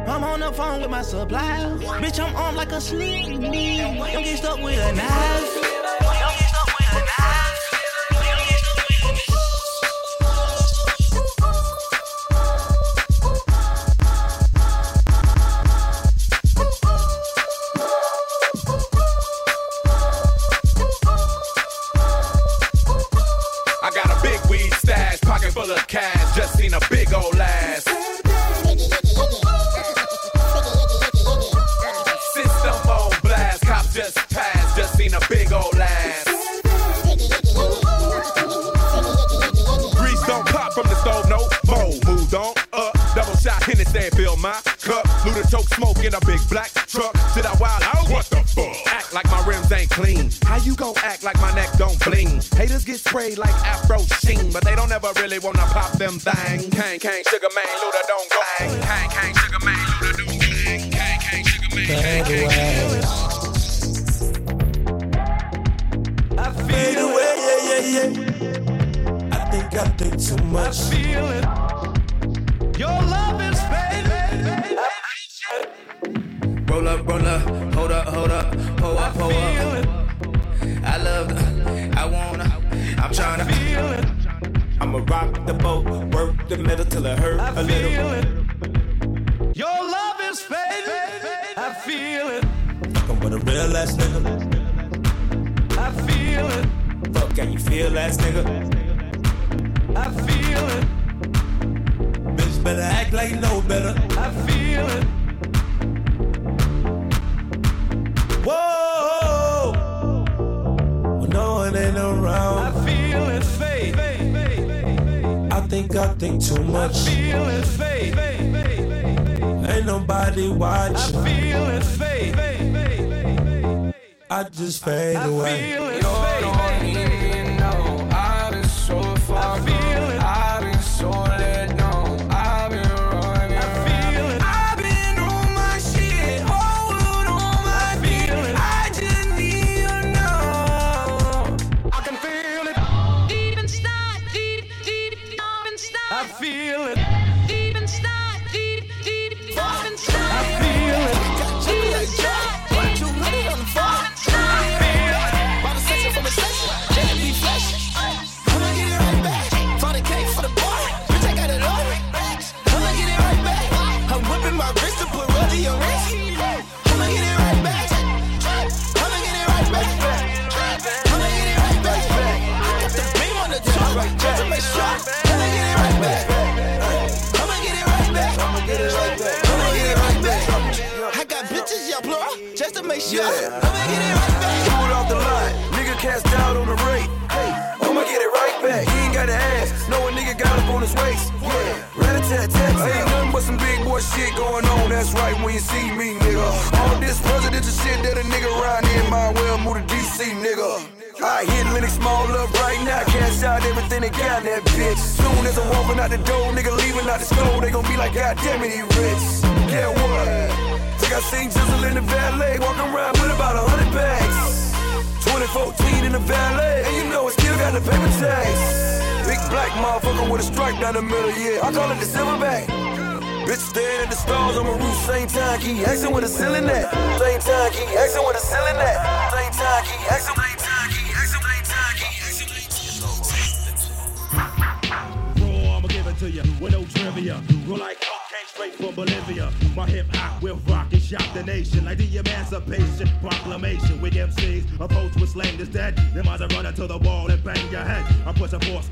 I'm on the phone with my supplier. Bitch, I'm armed like a sneak. Don't get stuck with a knife. System on Did I wild out? What the fuck? Act like my rims ain't clean. How you gon' act like my neck don't bling? Haters get sprayed like Afro Sheen, but they don't ever really wanna pop them thang. Kang, Sugar Man, Luda don't go. Kang, Sugar Man, Luda don't go. Kang, Sugar Man, Kang. I fade away, yeah. I think too much. I feel it. Your love is fading. Roll up, hold up, pull up. I love the, I'm tryna feel it. I'ma rock the boat, work the middle till it hurt a little. It. Your love is fading, I feel it. Fuckin' with a real ass nigga, I feel it. Fuck, can you feel ass nigga, I feel it. Bitch better act like you know better, I feel it. Whoa, when no one ain't around, I feel it fade. I think too much. I feel it fade. Ain't nobody watching. I feel it fade. I just fade away. I feel it fade. You don't even know. I've been so far gone. I've been so let down. I've been running around. I've been on my shit. I'ma get it right back. I got bitches, y'all plural, just to make sure. I'ma get it right back. Pulled off the line, nigga cast out on the rate. Hey, I'ma get it right back. He ain't got an ass, no a nigga got up on his waist. Yeah, rat-a-tat-tat. Ain't nothing but some big boy shit going on. That's right when you see me, nigga. All this presidential shit that a nigga ride in mind. Well, move to DC, nigga. I hit Linux small up right now, cash out everything they got, that bitch. Soon as I'm walking out the door, nigga leaving out the store, they gon' be like, God damn it, he rich. Yeah, what? Think I seen Jizzle in the valet, walking around with about 100 bags. 2014 in the valet, and you know I still got the paper tags. Big black motherfucker with a stripe down the middle, yeah, I call it the silverback. Bitch staring at the stars on my roof, same time, keep asking where the ceiling at. Same time, keep asking where the ceiling at. Same time, keep asking, Bro, I'ma give it to you with no trivia. Roll like cocaine straight from Bolivia. My hip hop will rock and shock the nation like the Emancipation Proclamation. With MCs opposed with slang is dead. Them eyes are running to the wall and bang your head. I push a force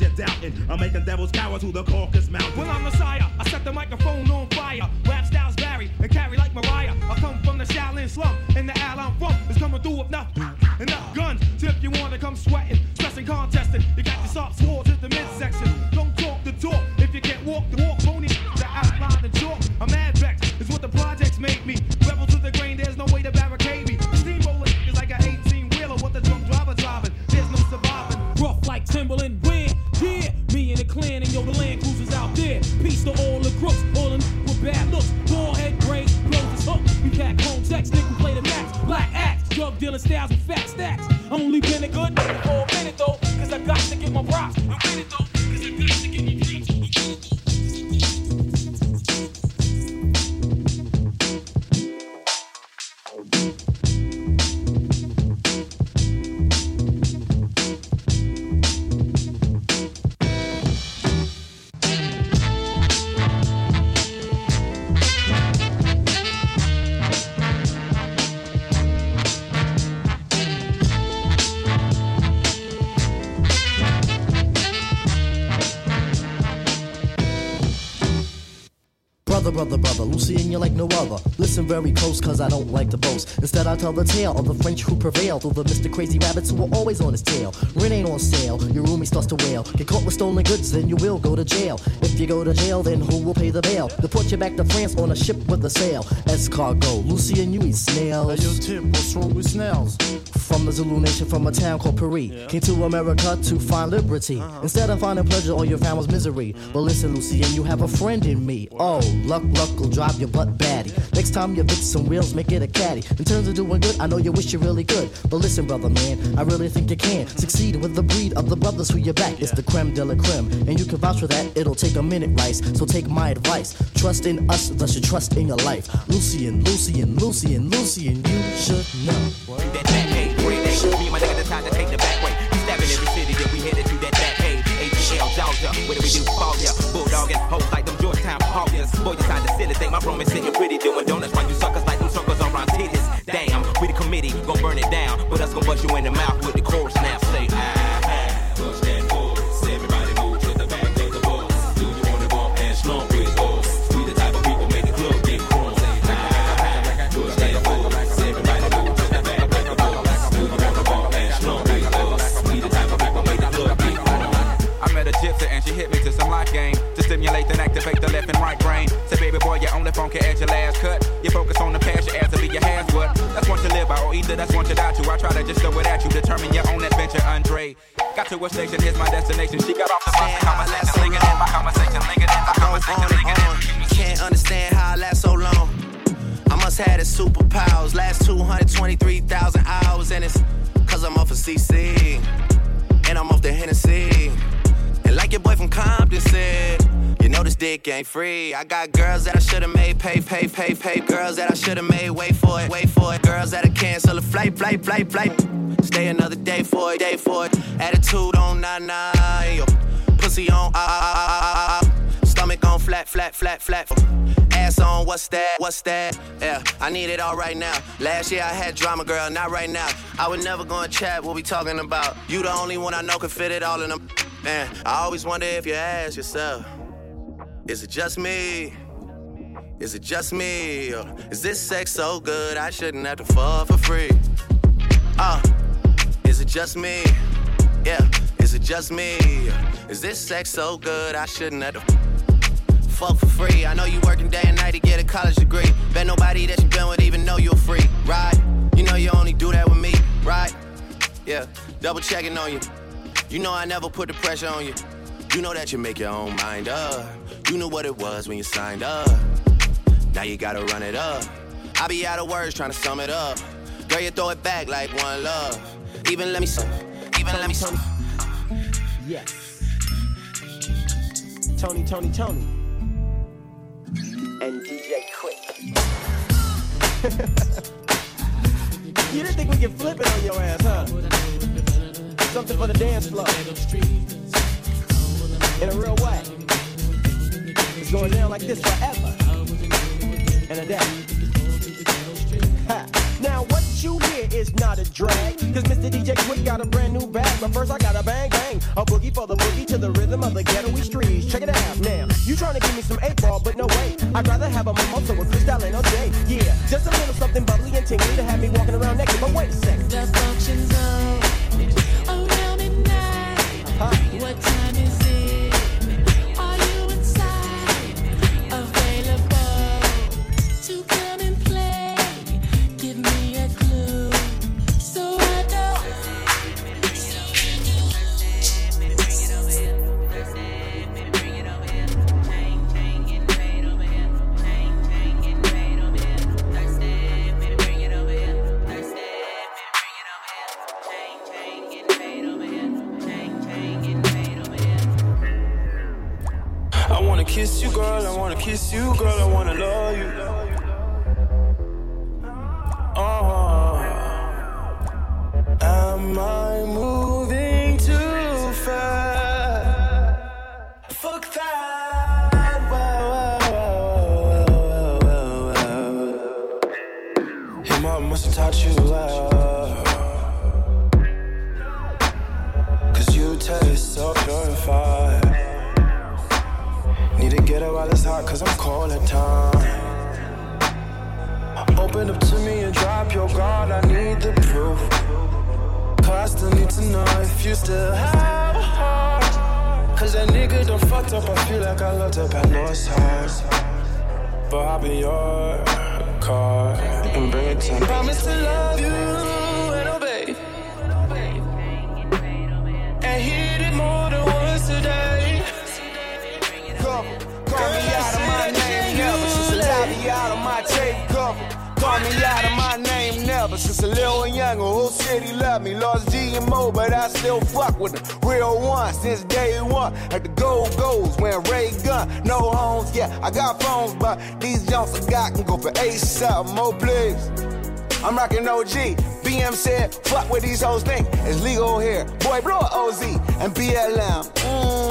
you're doubting. I'm making devils cower to the Caucasus Mountain. Well, I'm Messiah. I set the microphone on fire. Rap styles vary and carry like Mariah. I come from the Shaolin slum and the alley I'm from is coming through with enough guns. So if you wanna come sweating, stressing, contesting, you got your soft swords at the midsection. Don't talk the talk if you can't walk the walk. Pony that outline the chalk. I'm mad vexed is what the projects made me. Rebel to the grain, there's no way to barricade me. Steamroller is like an 18-wheeler with the drunk driver driving. There's no surviving. Rough like Timberland wind. Yeah, me and the clan and yo the Land Cruisers out there. Peace to all the crooks, all the with bad looks. Bald head gray, blows his hook. We pack home sex, nigga play the max. Black axe, drug dealing styles with fat stacks. Only been a good nigga for a minute though, cause I got to get my props. I'm in it though, cause I got to get my props. Brother, brother, Lucy and you like no other. Listen very close, cause I don't like to boast. Instead I tell the tale of the French who prevailed over Mr. Crazy Rabbits who were always on his tail. Rent ain't on sale, your roomie starts to wail. Get caught with stolen goods, then you will go to jail. If you go to jail, then who will pay the bail? They'll put you back to France on a ship with a sail. Escargot, Lucy and you eat snails. Hey, yo, Tim, what's wrong with snails? From the Zulu nation, from a town called Paris. Yeah. Came to America to find liberty. Instead of finding pleasure, all you found was misery. But listen, Lucy, and you have a friend in me. Oh, luck will drive your butt batty. Next time you fix some wheels, make it a caddy. In terms of doing good, I know you wish you really could. But listen, brother, man, I really think you can succeed with the breed of the brothers who you back. Yeah. It's the creme de la creme, and you can vouch for that. It'll take a minute, Rice, so take my advice. Trust in us, thus you trust in your life. Lucy and you should know. That back page, great day. Me and my nigga decide to take the back way. We stabbing every city that we headed to that back page. ATL, Georgia, where do we do fall ya? Bulldog and hoes like them Georgetown Hawkins. Boy, you trying to silly thing. My room is sitting pretty doing donuts. Why you suckers like them circles around titties? Damn, we the committee, gon' burn it down. But us gon' bust you in the mouth with the chorus now. Say, push that force. Everybody move to the back of the boss. Do you wanna bump and slump with us? We the type of people make the club get crumbs. Push that force. Everybody move to the back of the boss. Do you wanna bump and slump with us? We the type of people make the club get crumbs. I met a gypsy and she hit me to some light game to stimulate and activate the left and right brain. Say, baby boy, you only funky at your last cut. You focus on the past, your ass will be your ass what. That's what you live by, or either that's what you die to. I try to just throw it at you, determine your own adventure, Andre. Got to a station, here's my destination. She got off the bus, my conversation, linking in. Can't understand how I last so long. I must have the superpowers, last 223,000 hours, and it's cause I'm off of CC, and I'm off the Hennessy. And like your boy from Compton said, you know this dick ain't free. I got girls that I should've made pay. Girls that I should've made wait for it. Girls that I cancel a flight. Stay another day for it. Attitude on nah. Yo. Pussy on ah. Stomach on flat. Ass on what's that? Yeah, I need it all right now. Last year I had drama, girl, not right now. I would never go and chat, what we talking about? You the only one I know can fit it all in them. Man, I always wonder if you ask yourself, is it just me? Is it just me? Or is this sex so good I shouldn't have to fuck for free? Is it just me? Yeah, is it just me? Is this sex so good I shouldn't have to fuck for free? I know you working day and night to get a college degree. Bet nobody that you been with even know you're free, right? You know you only do that with me, right? Yeah, double checking on you. You know I never put the pressure on you. You know that you make your own mind up. You knew what it was when you signed up. Now you gotta run it up. I be out of words trying to sum it up. Girl, you throw it back like one love. Even let me. Yes. Tony. And DJ Quick. You didn't think we could flip it on your ass, huh? Something for the dance floor. In a real way. It's going down like this forever. And a day. Ha. Now what you hear is not a drag, cause Mr. DJ Quick got a brand new bag. But first I got a bang bang, a boogie for the boogie to the rhythm of the ghetto-y streets. Check it out now, you tryna give me some 8-ball, but no way. I'd rather have a mimosa with freestyle and all day. Yeah, just a little something bubbly and tingly to have me walking around naked, but wait a second. The function's on, around at night. What time is it? Are you inside? Available to come and play? Kiss you, girl, I wanna love you. Am I moving too fast? Fuck that. Wow. Your mom must have taught you well, cause you taste so purified. Need to get it while it's hot, cause I'm cold at times. Open up to me and drop your guard, I need the proof. Cause I still need to know if you still have a heart. Cause that nigga done fucked up, I feel like I locked up, I know it's hard. But I'll be your car and bring it to me. Promise to love you and obey. And hit it more than once a day. Call me out of my name, never since a lobby out of my tape cover. Call me out of my name, never since a little and young. Whole city loved me, lost GMO, but I still fuck with them. Real one since day one. At the gold goals, wearing Ray Gun, no homes. Yeah, I got phones, but these jumps I got can go for ASAP. More please. I'm rocking OG. BM said, fuck what these hoes think. It's legal here. Boy, blow a OZ and BLM.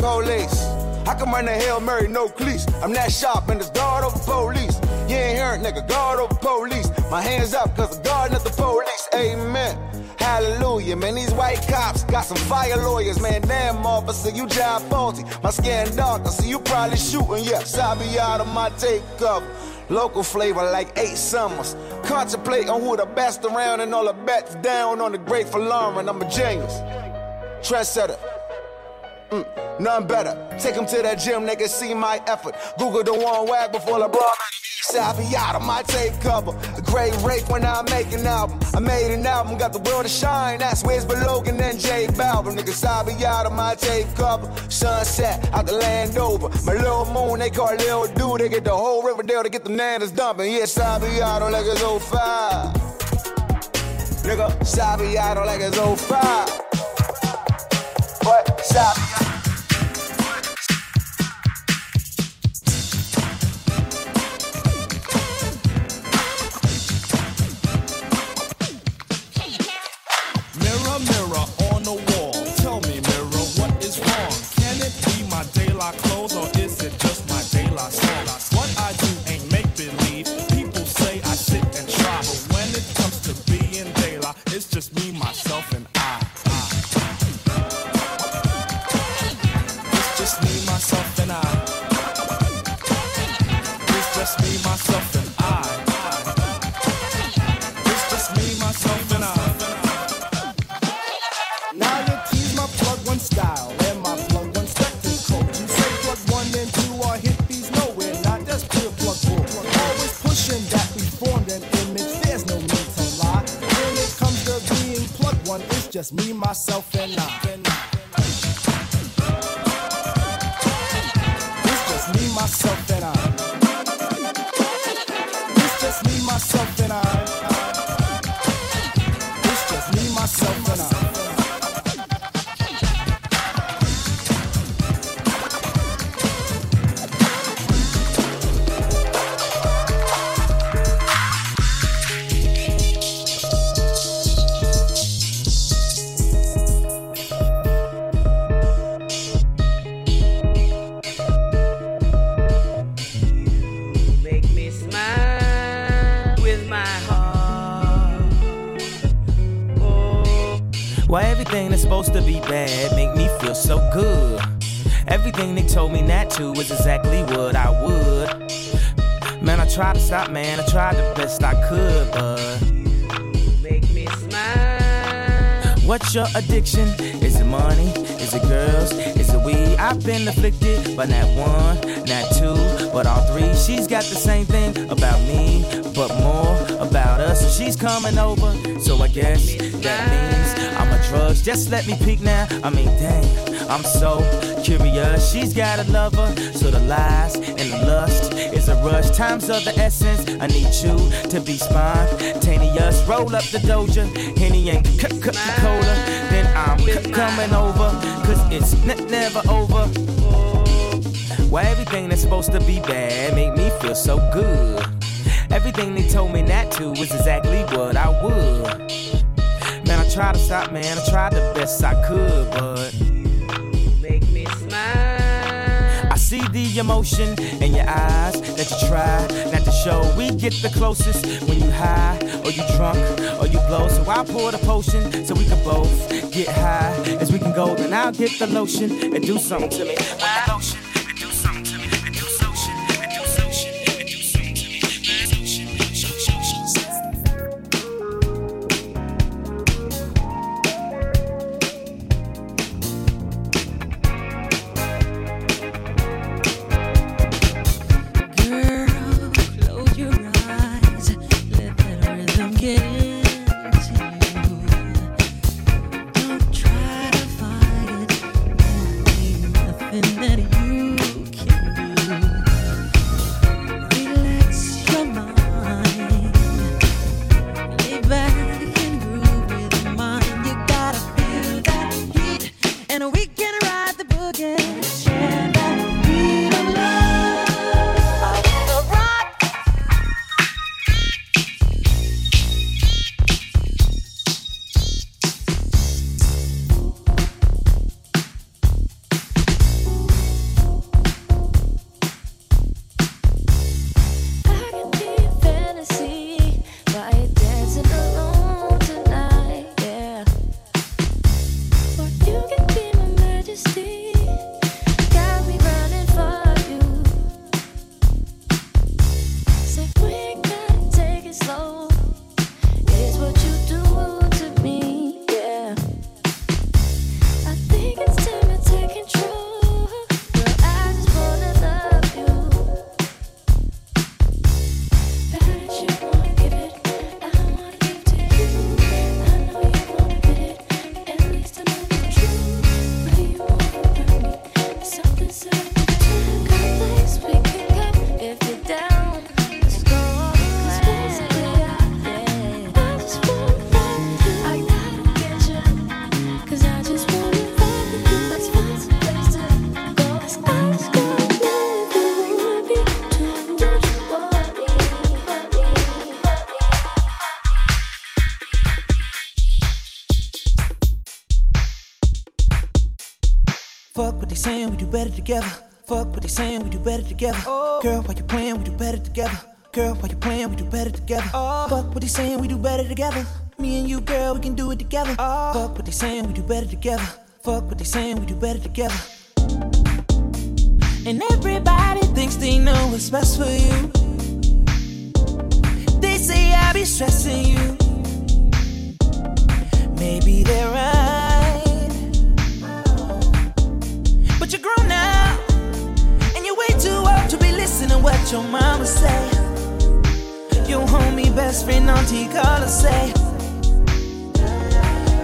Police. I can run the Hail Mary, no cleats. I'm that sharp and it's guard over police. You ain't hearing, nigga, guard over police. My hands up, cause I'm guarding at the police. Amen. Hallelujah, man, these white cops got some fire lawyers, man. Damn, officer, you job faulty. My skin dark, I see you probably shooting, yeah. Sabi out of my takeover. Local flavor like 8 summers. Contemplate on who the best around and all the bets down on the Grateful Lauren. I'm a genius. Trendsetter. None better. Take them to that gym, they can see my effort. Google the one wag before LeBron. I be out of my tape cover. A great rape when I make an album. I made an album, got the world to shine. That's where's Logan and J Balvin. Niggas, I be out of my tape cover. Sunset out the land over. My little moon, they call Lil Dude. They get the whole Riverdale to get them nanas dumping. Yes, I be out on like it's 05. Nigga, I be out on like it's 05. But stop. Your addiction, is it money, is it girls, is it weed? I've been afflicted by not one, not two, but all three. She's got the same thing about me, but more about us. So she's coming over, so I guess that means I'm a drug. Just let me peek now, I mean dang, I'm so curious. She's got a lover, so the lies and the lust is a rush. Time's of the essence, I need you to be spontaneous. Roll up the doja, Henny and Coca-Cola. Then I'm coming over, cause it's never over. Why everything that's supposed to be bad make me feel so good? Everything they told me not to is exactly what I would. Man, I tried to stop, man, I tried the best I could, but you make me smile. I see the emotion in your eyes that you try not to show. We get the closest when you high, or you drunk, or you blow. So I pour the potion so we can both get high. As we can go, then I'll get the lotion and do something to me. My lotion. Saying we do better together. Fuck what they saying, we do better together. Oh. Girl, why you playing? We do better together. Girl, why you playing? We do better together. Oh. Fuck what they saying, we do better together. Me and you, girl, we can do it together. Oh. Fuck what they saying, we do better together. Fuck what they saying, we do better together. And everybody thinks they know what's best for you. They say I be stressing you. Maybe they're right. But you're grown now, and you're way too old to be listening what your mama say. Your homie, best friend, auntie, caller say,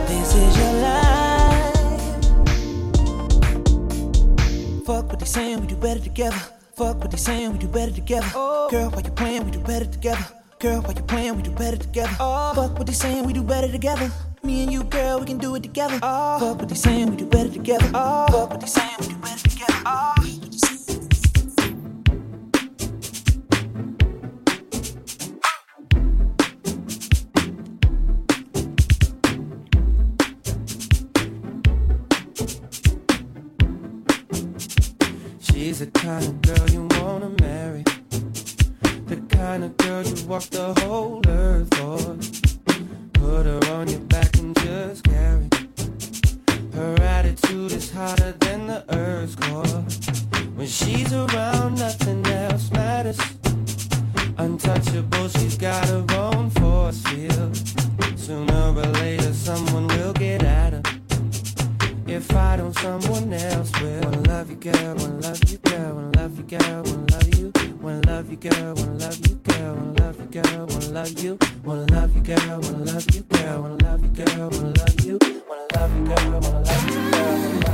this is your life. Fuck what they saying, we do better together. Fuck what they saying, we do better together. Oh. Girl, why you playing? We do better together. Girl, why you playing? We do better together. Oh. Fuck what they saying, we do better together. Me and you, girl, we can do it together. Oh. Fuck what they saying, we do better together. Oh. Fuck what they saying, we do better together. Oh. She's the kind of girl you wanna marry, the kind of girl you walk the whole earth for. Put her on your back and just carry. Her attitude is hotter than the earth's core. When she's around, nothing else matters. Untouchable, she's got her own force field. Sooner or later, someone will get at her. If I don't, someone else will. Wanna love you, girl, wanna love you, girl, wanna love you, girl, wanna love you. Wanna love you, girl, wanna love you, girl, wanna love you, girl, wanna love you. Wanna love you, girl, wanna love you, girl, wanna love you, girl, wanna love you. Wanna love you, girl, wanna love you, girl, wanna love you, girl.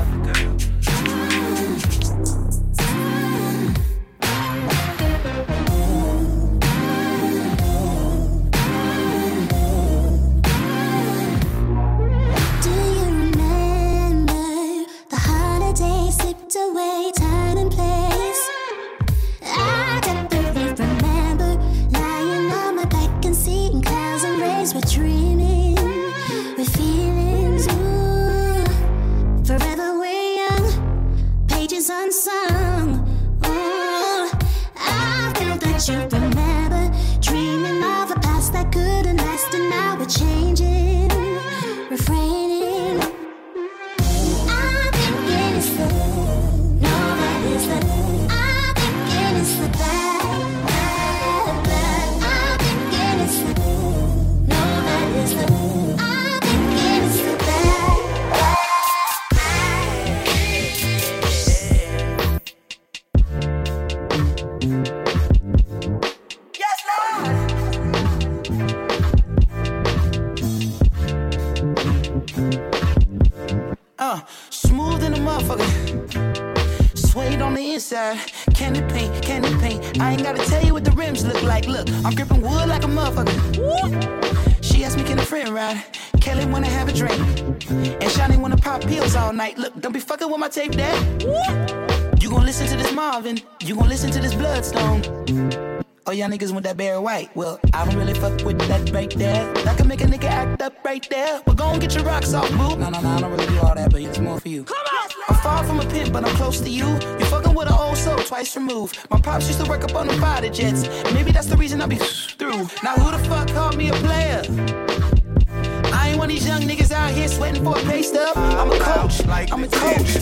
Tape that. You gon' listen to this Marvin. You gon' listen to this Bloodstone. Oh, y'all niggas want that Barry White. Well, I don't really fuck with that right there. That can make a nigga act up right there. Well, go and get your rocks off, boo. No, I don't really do all that, but it's more for you. Come on! I'm far from a pimp, but I'm close to you. You're fucking with an old soul twice removed. My pops used to work up on the fighter jets. Maybe that's the reason I be through. Now who the fuck called me a player? I ain't one of these young niggas out here sweating for a pay stub. I'm a coach, like I'm a coach. He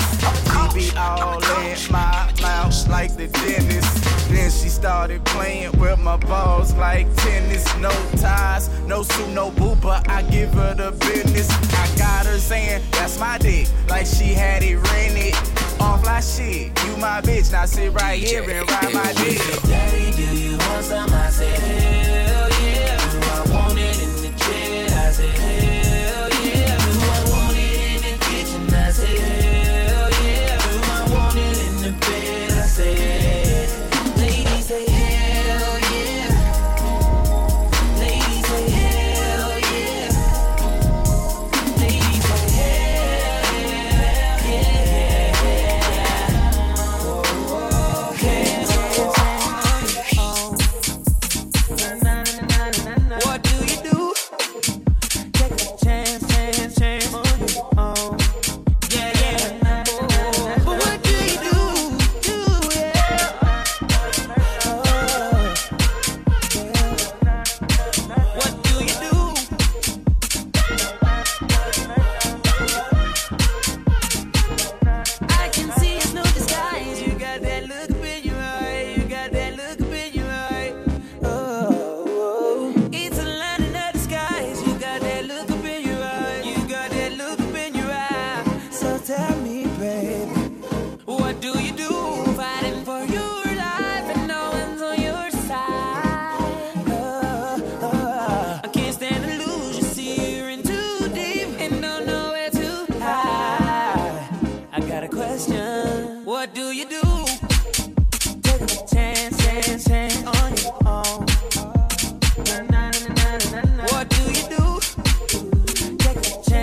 be all in my mouth like the dentist. Then she started playing with my balls like tennis. No ties, no suit, no boo, but I give her the business. I got her saying, that's my dick, like she had it rented. Off like shit, you my bitch, now sit right here and ride my dick. Daddy, do you want some? I said, hell yeah. Do I want it in the gym? I said, hell yeah. Do I want it in the kitchen? I said, hell yeah. Do I want it in the bed? I said, hell yeah. Say hell yeah. Ladies say hell yeah. Ladies say hell yeah. Oh, okay. Oh, what do you do? Take a chance on you. Oh, yeah, yeah. Oh, but what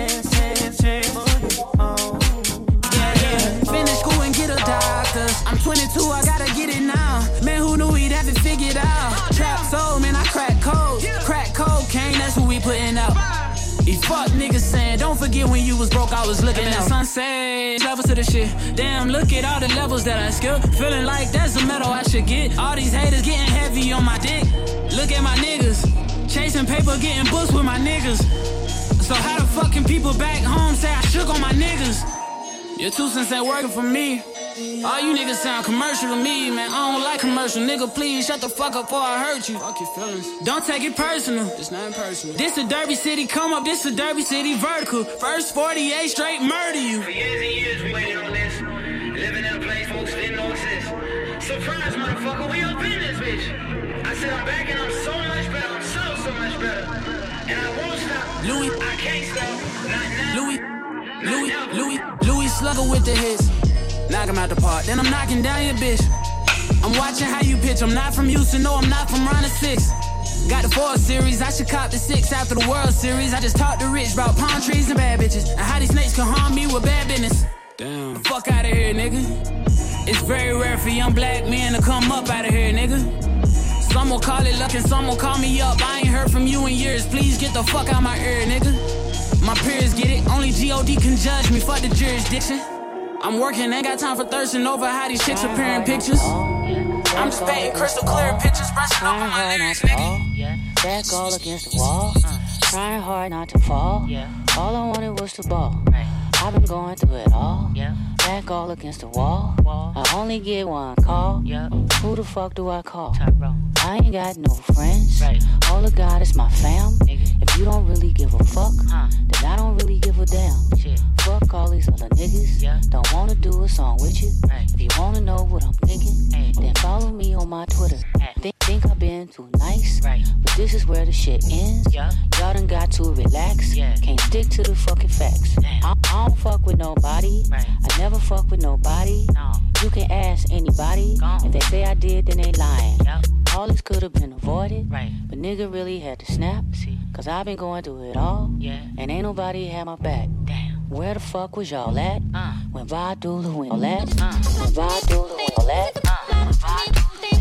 do you do? Yeah. Feeling like that's the metal I should get. All these haters getting heavy on my dick. Look at my niggas. Chasing paper, getting books with my niggas. So how the fuck can people back home say I shook on my niggas? Your 2 cents ain't working for me. All you niggas sound commercial to me, man. I don't like commercial, nigga. Please shut the fuck up before I hurt you. Fuck your feelings. Don't take it personal. It's not personal. This a Derby City come up. This a Derby City vertical. First 48 straight murder you. For years and years we waited on this. Living in a place folks didn't know exist. Surprise, motherfucker, we up in this bitch. I said I'm back and I'm so much better. I'm so much better. And I won't stop. Louis, I can't stop. Not now. Louis slugger with the hits. Knock him out the park, then I'm knocking down your bitch. I'm watching how you pitch. I'm not from Houston, no, I'm not from round of 6. Got the 4 series, I should cop the 6 after the World Series. I just talked to Rich about palm trees and bad bitches, and how these snakes can harm me with bad business. Damn. The fuck out of here, nigga. It's very rare for young black men to come up out of here, nigga. Some will call it luck and some will call me up. I ain't heard from you in years. Please get the fuck out my ear, nigga. My peers get it. Only G.O.D. can judge me. Fuck the jurisdiction. I'm working, ain't got time for thirsting over how these chicks appearing pictures. I'm spitting crystal clear pictures, brushing over my lyrics, nigga. That goal against the wall. Trying hard not to fall. All I wanted was the ball. I've been going through it all. Back all against the wall. I only get one call. Who the fuck do I call? I ain't got no friends. Right. All I got is my fam. Nigga. If you don't really give a fuck, then I don't really give a damn. Shit. Fuck all these other niggas. Don't wanna do a song with you. Right. If you wanna know what I'm thinking, then follow me on my Twitter. Think I've been too nice, right. But this is where the shit ends. Y'all done got to relax. Can't stick to the fucking facts. I don't fuck with nobody. Right. I never fuck with nobody. No. You can ask anybody. Gone. If they say I did, then they lying. All this could have been avoided, right. But nigga really had to snap. See? Cause I've been going through it all, and ain't nobody had my back. Damn. Where the fuck was y'all at? When Vadula went left. When Vadula went left. When Vadula went left.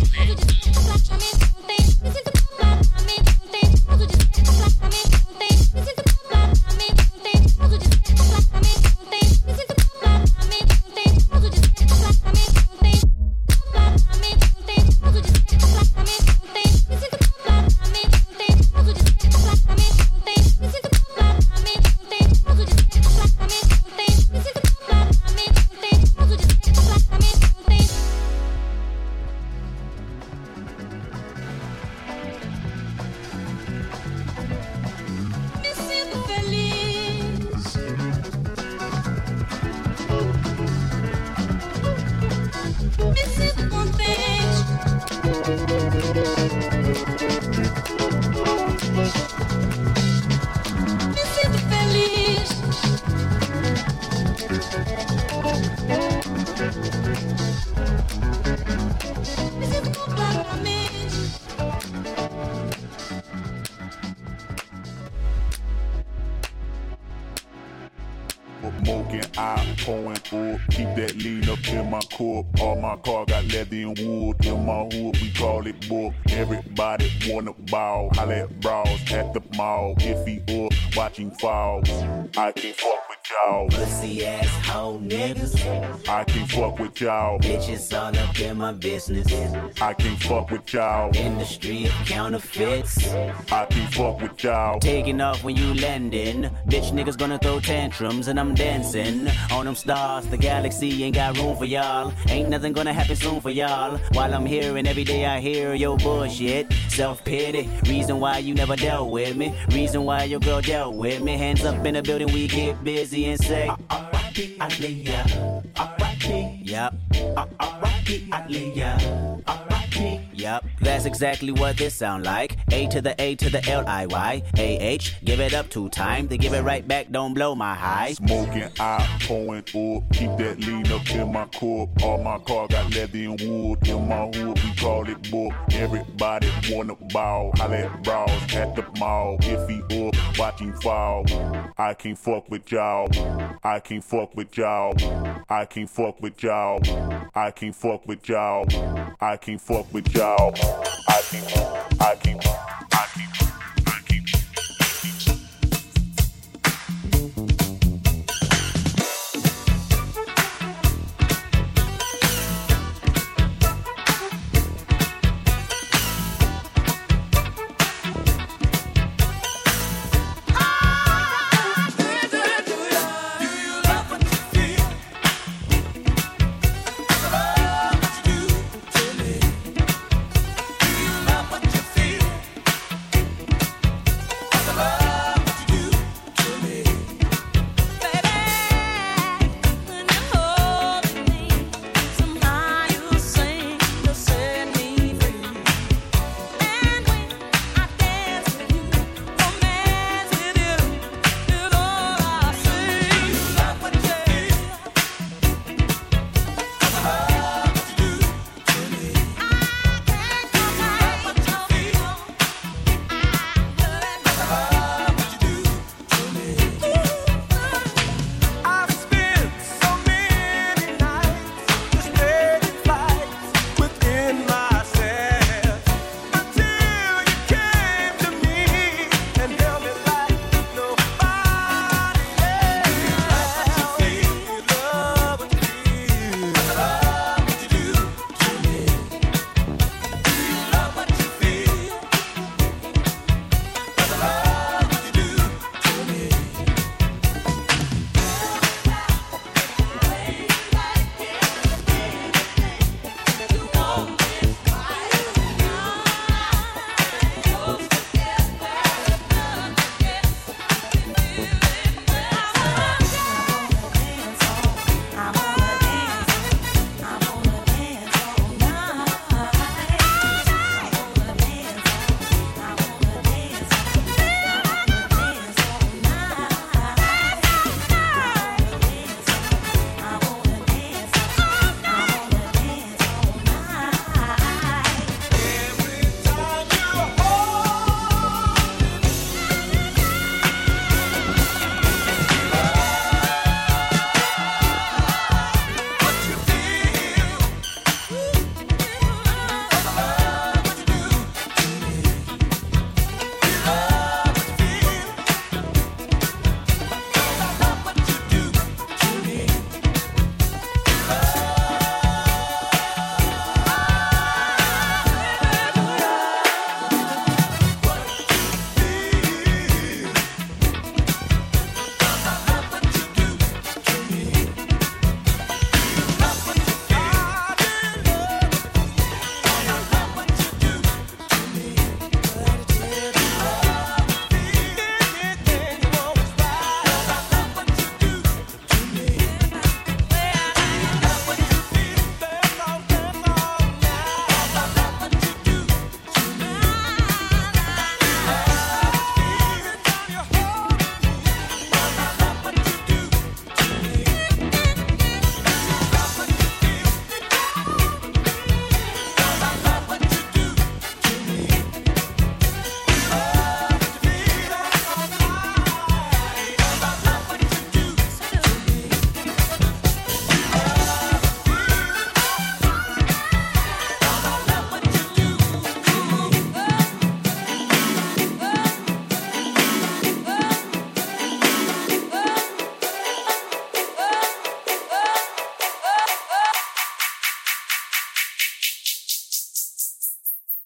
Smoking, I pouring up. Keep that lean up in my cup. All my car got leather and wood. In my hood, we call it book. Everybody wanna ball. Holla at brawls at the mall. If he up, watch him fall. I can't fuck with y'all. Pussy ass hoe niggas. I can't fuck with y'all. Bitches all up in my business. I can't fuck with y'all. Industry of counterfeits. I can't fuck with y'all. Taking off when you landing. Bitch niggas gonna throw tantrums and I'm dancing on them stars. The galaxy ain't got room for y'all. Ain't nothing gonna happen soon for y'all. While I'm here and every day I hear your bullshit. Self-pity, reason why you never dealt with me. Reason why your girl dealt with me. Hands up in the building, we get busy and say R.I.P. Aaliyah, R.I.P. Yep, R.I.P. Aaliyah, R.I.P. Yep, that's exactly what this sound like. A to the L-I-Y, A-H, give it up 2 times. They give it right back, don't blow my high. Smoking, I pouring up. Keep that lean up in my cup. All my car got leather and wood. In my hood, we call it book. Everybody wanna ball. Holla at brawls at the mall. If he up, watch him fall. I can't fuck with y'all. I can't fuck with y'all. I can't fuck with y'all. I can't fuck with y'all. I can't fuck with y'all. I can't.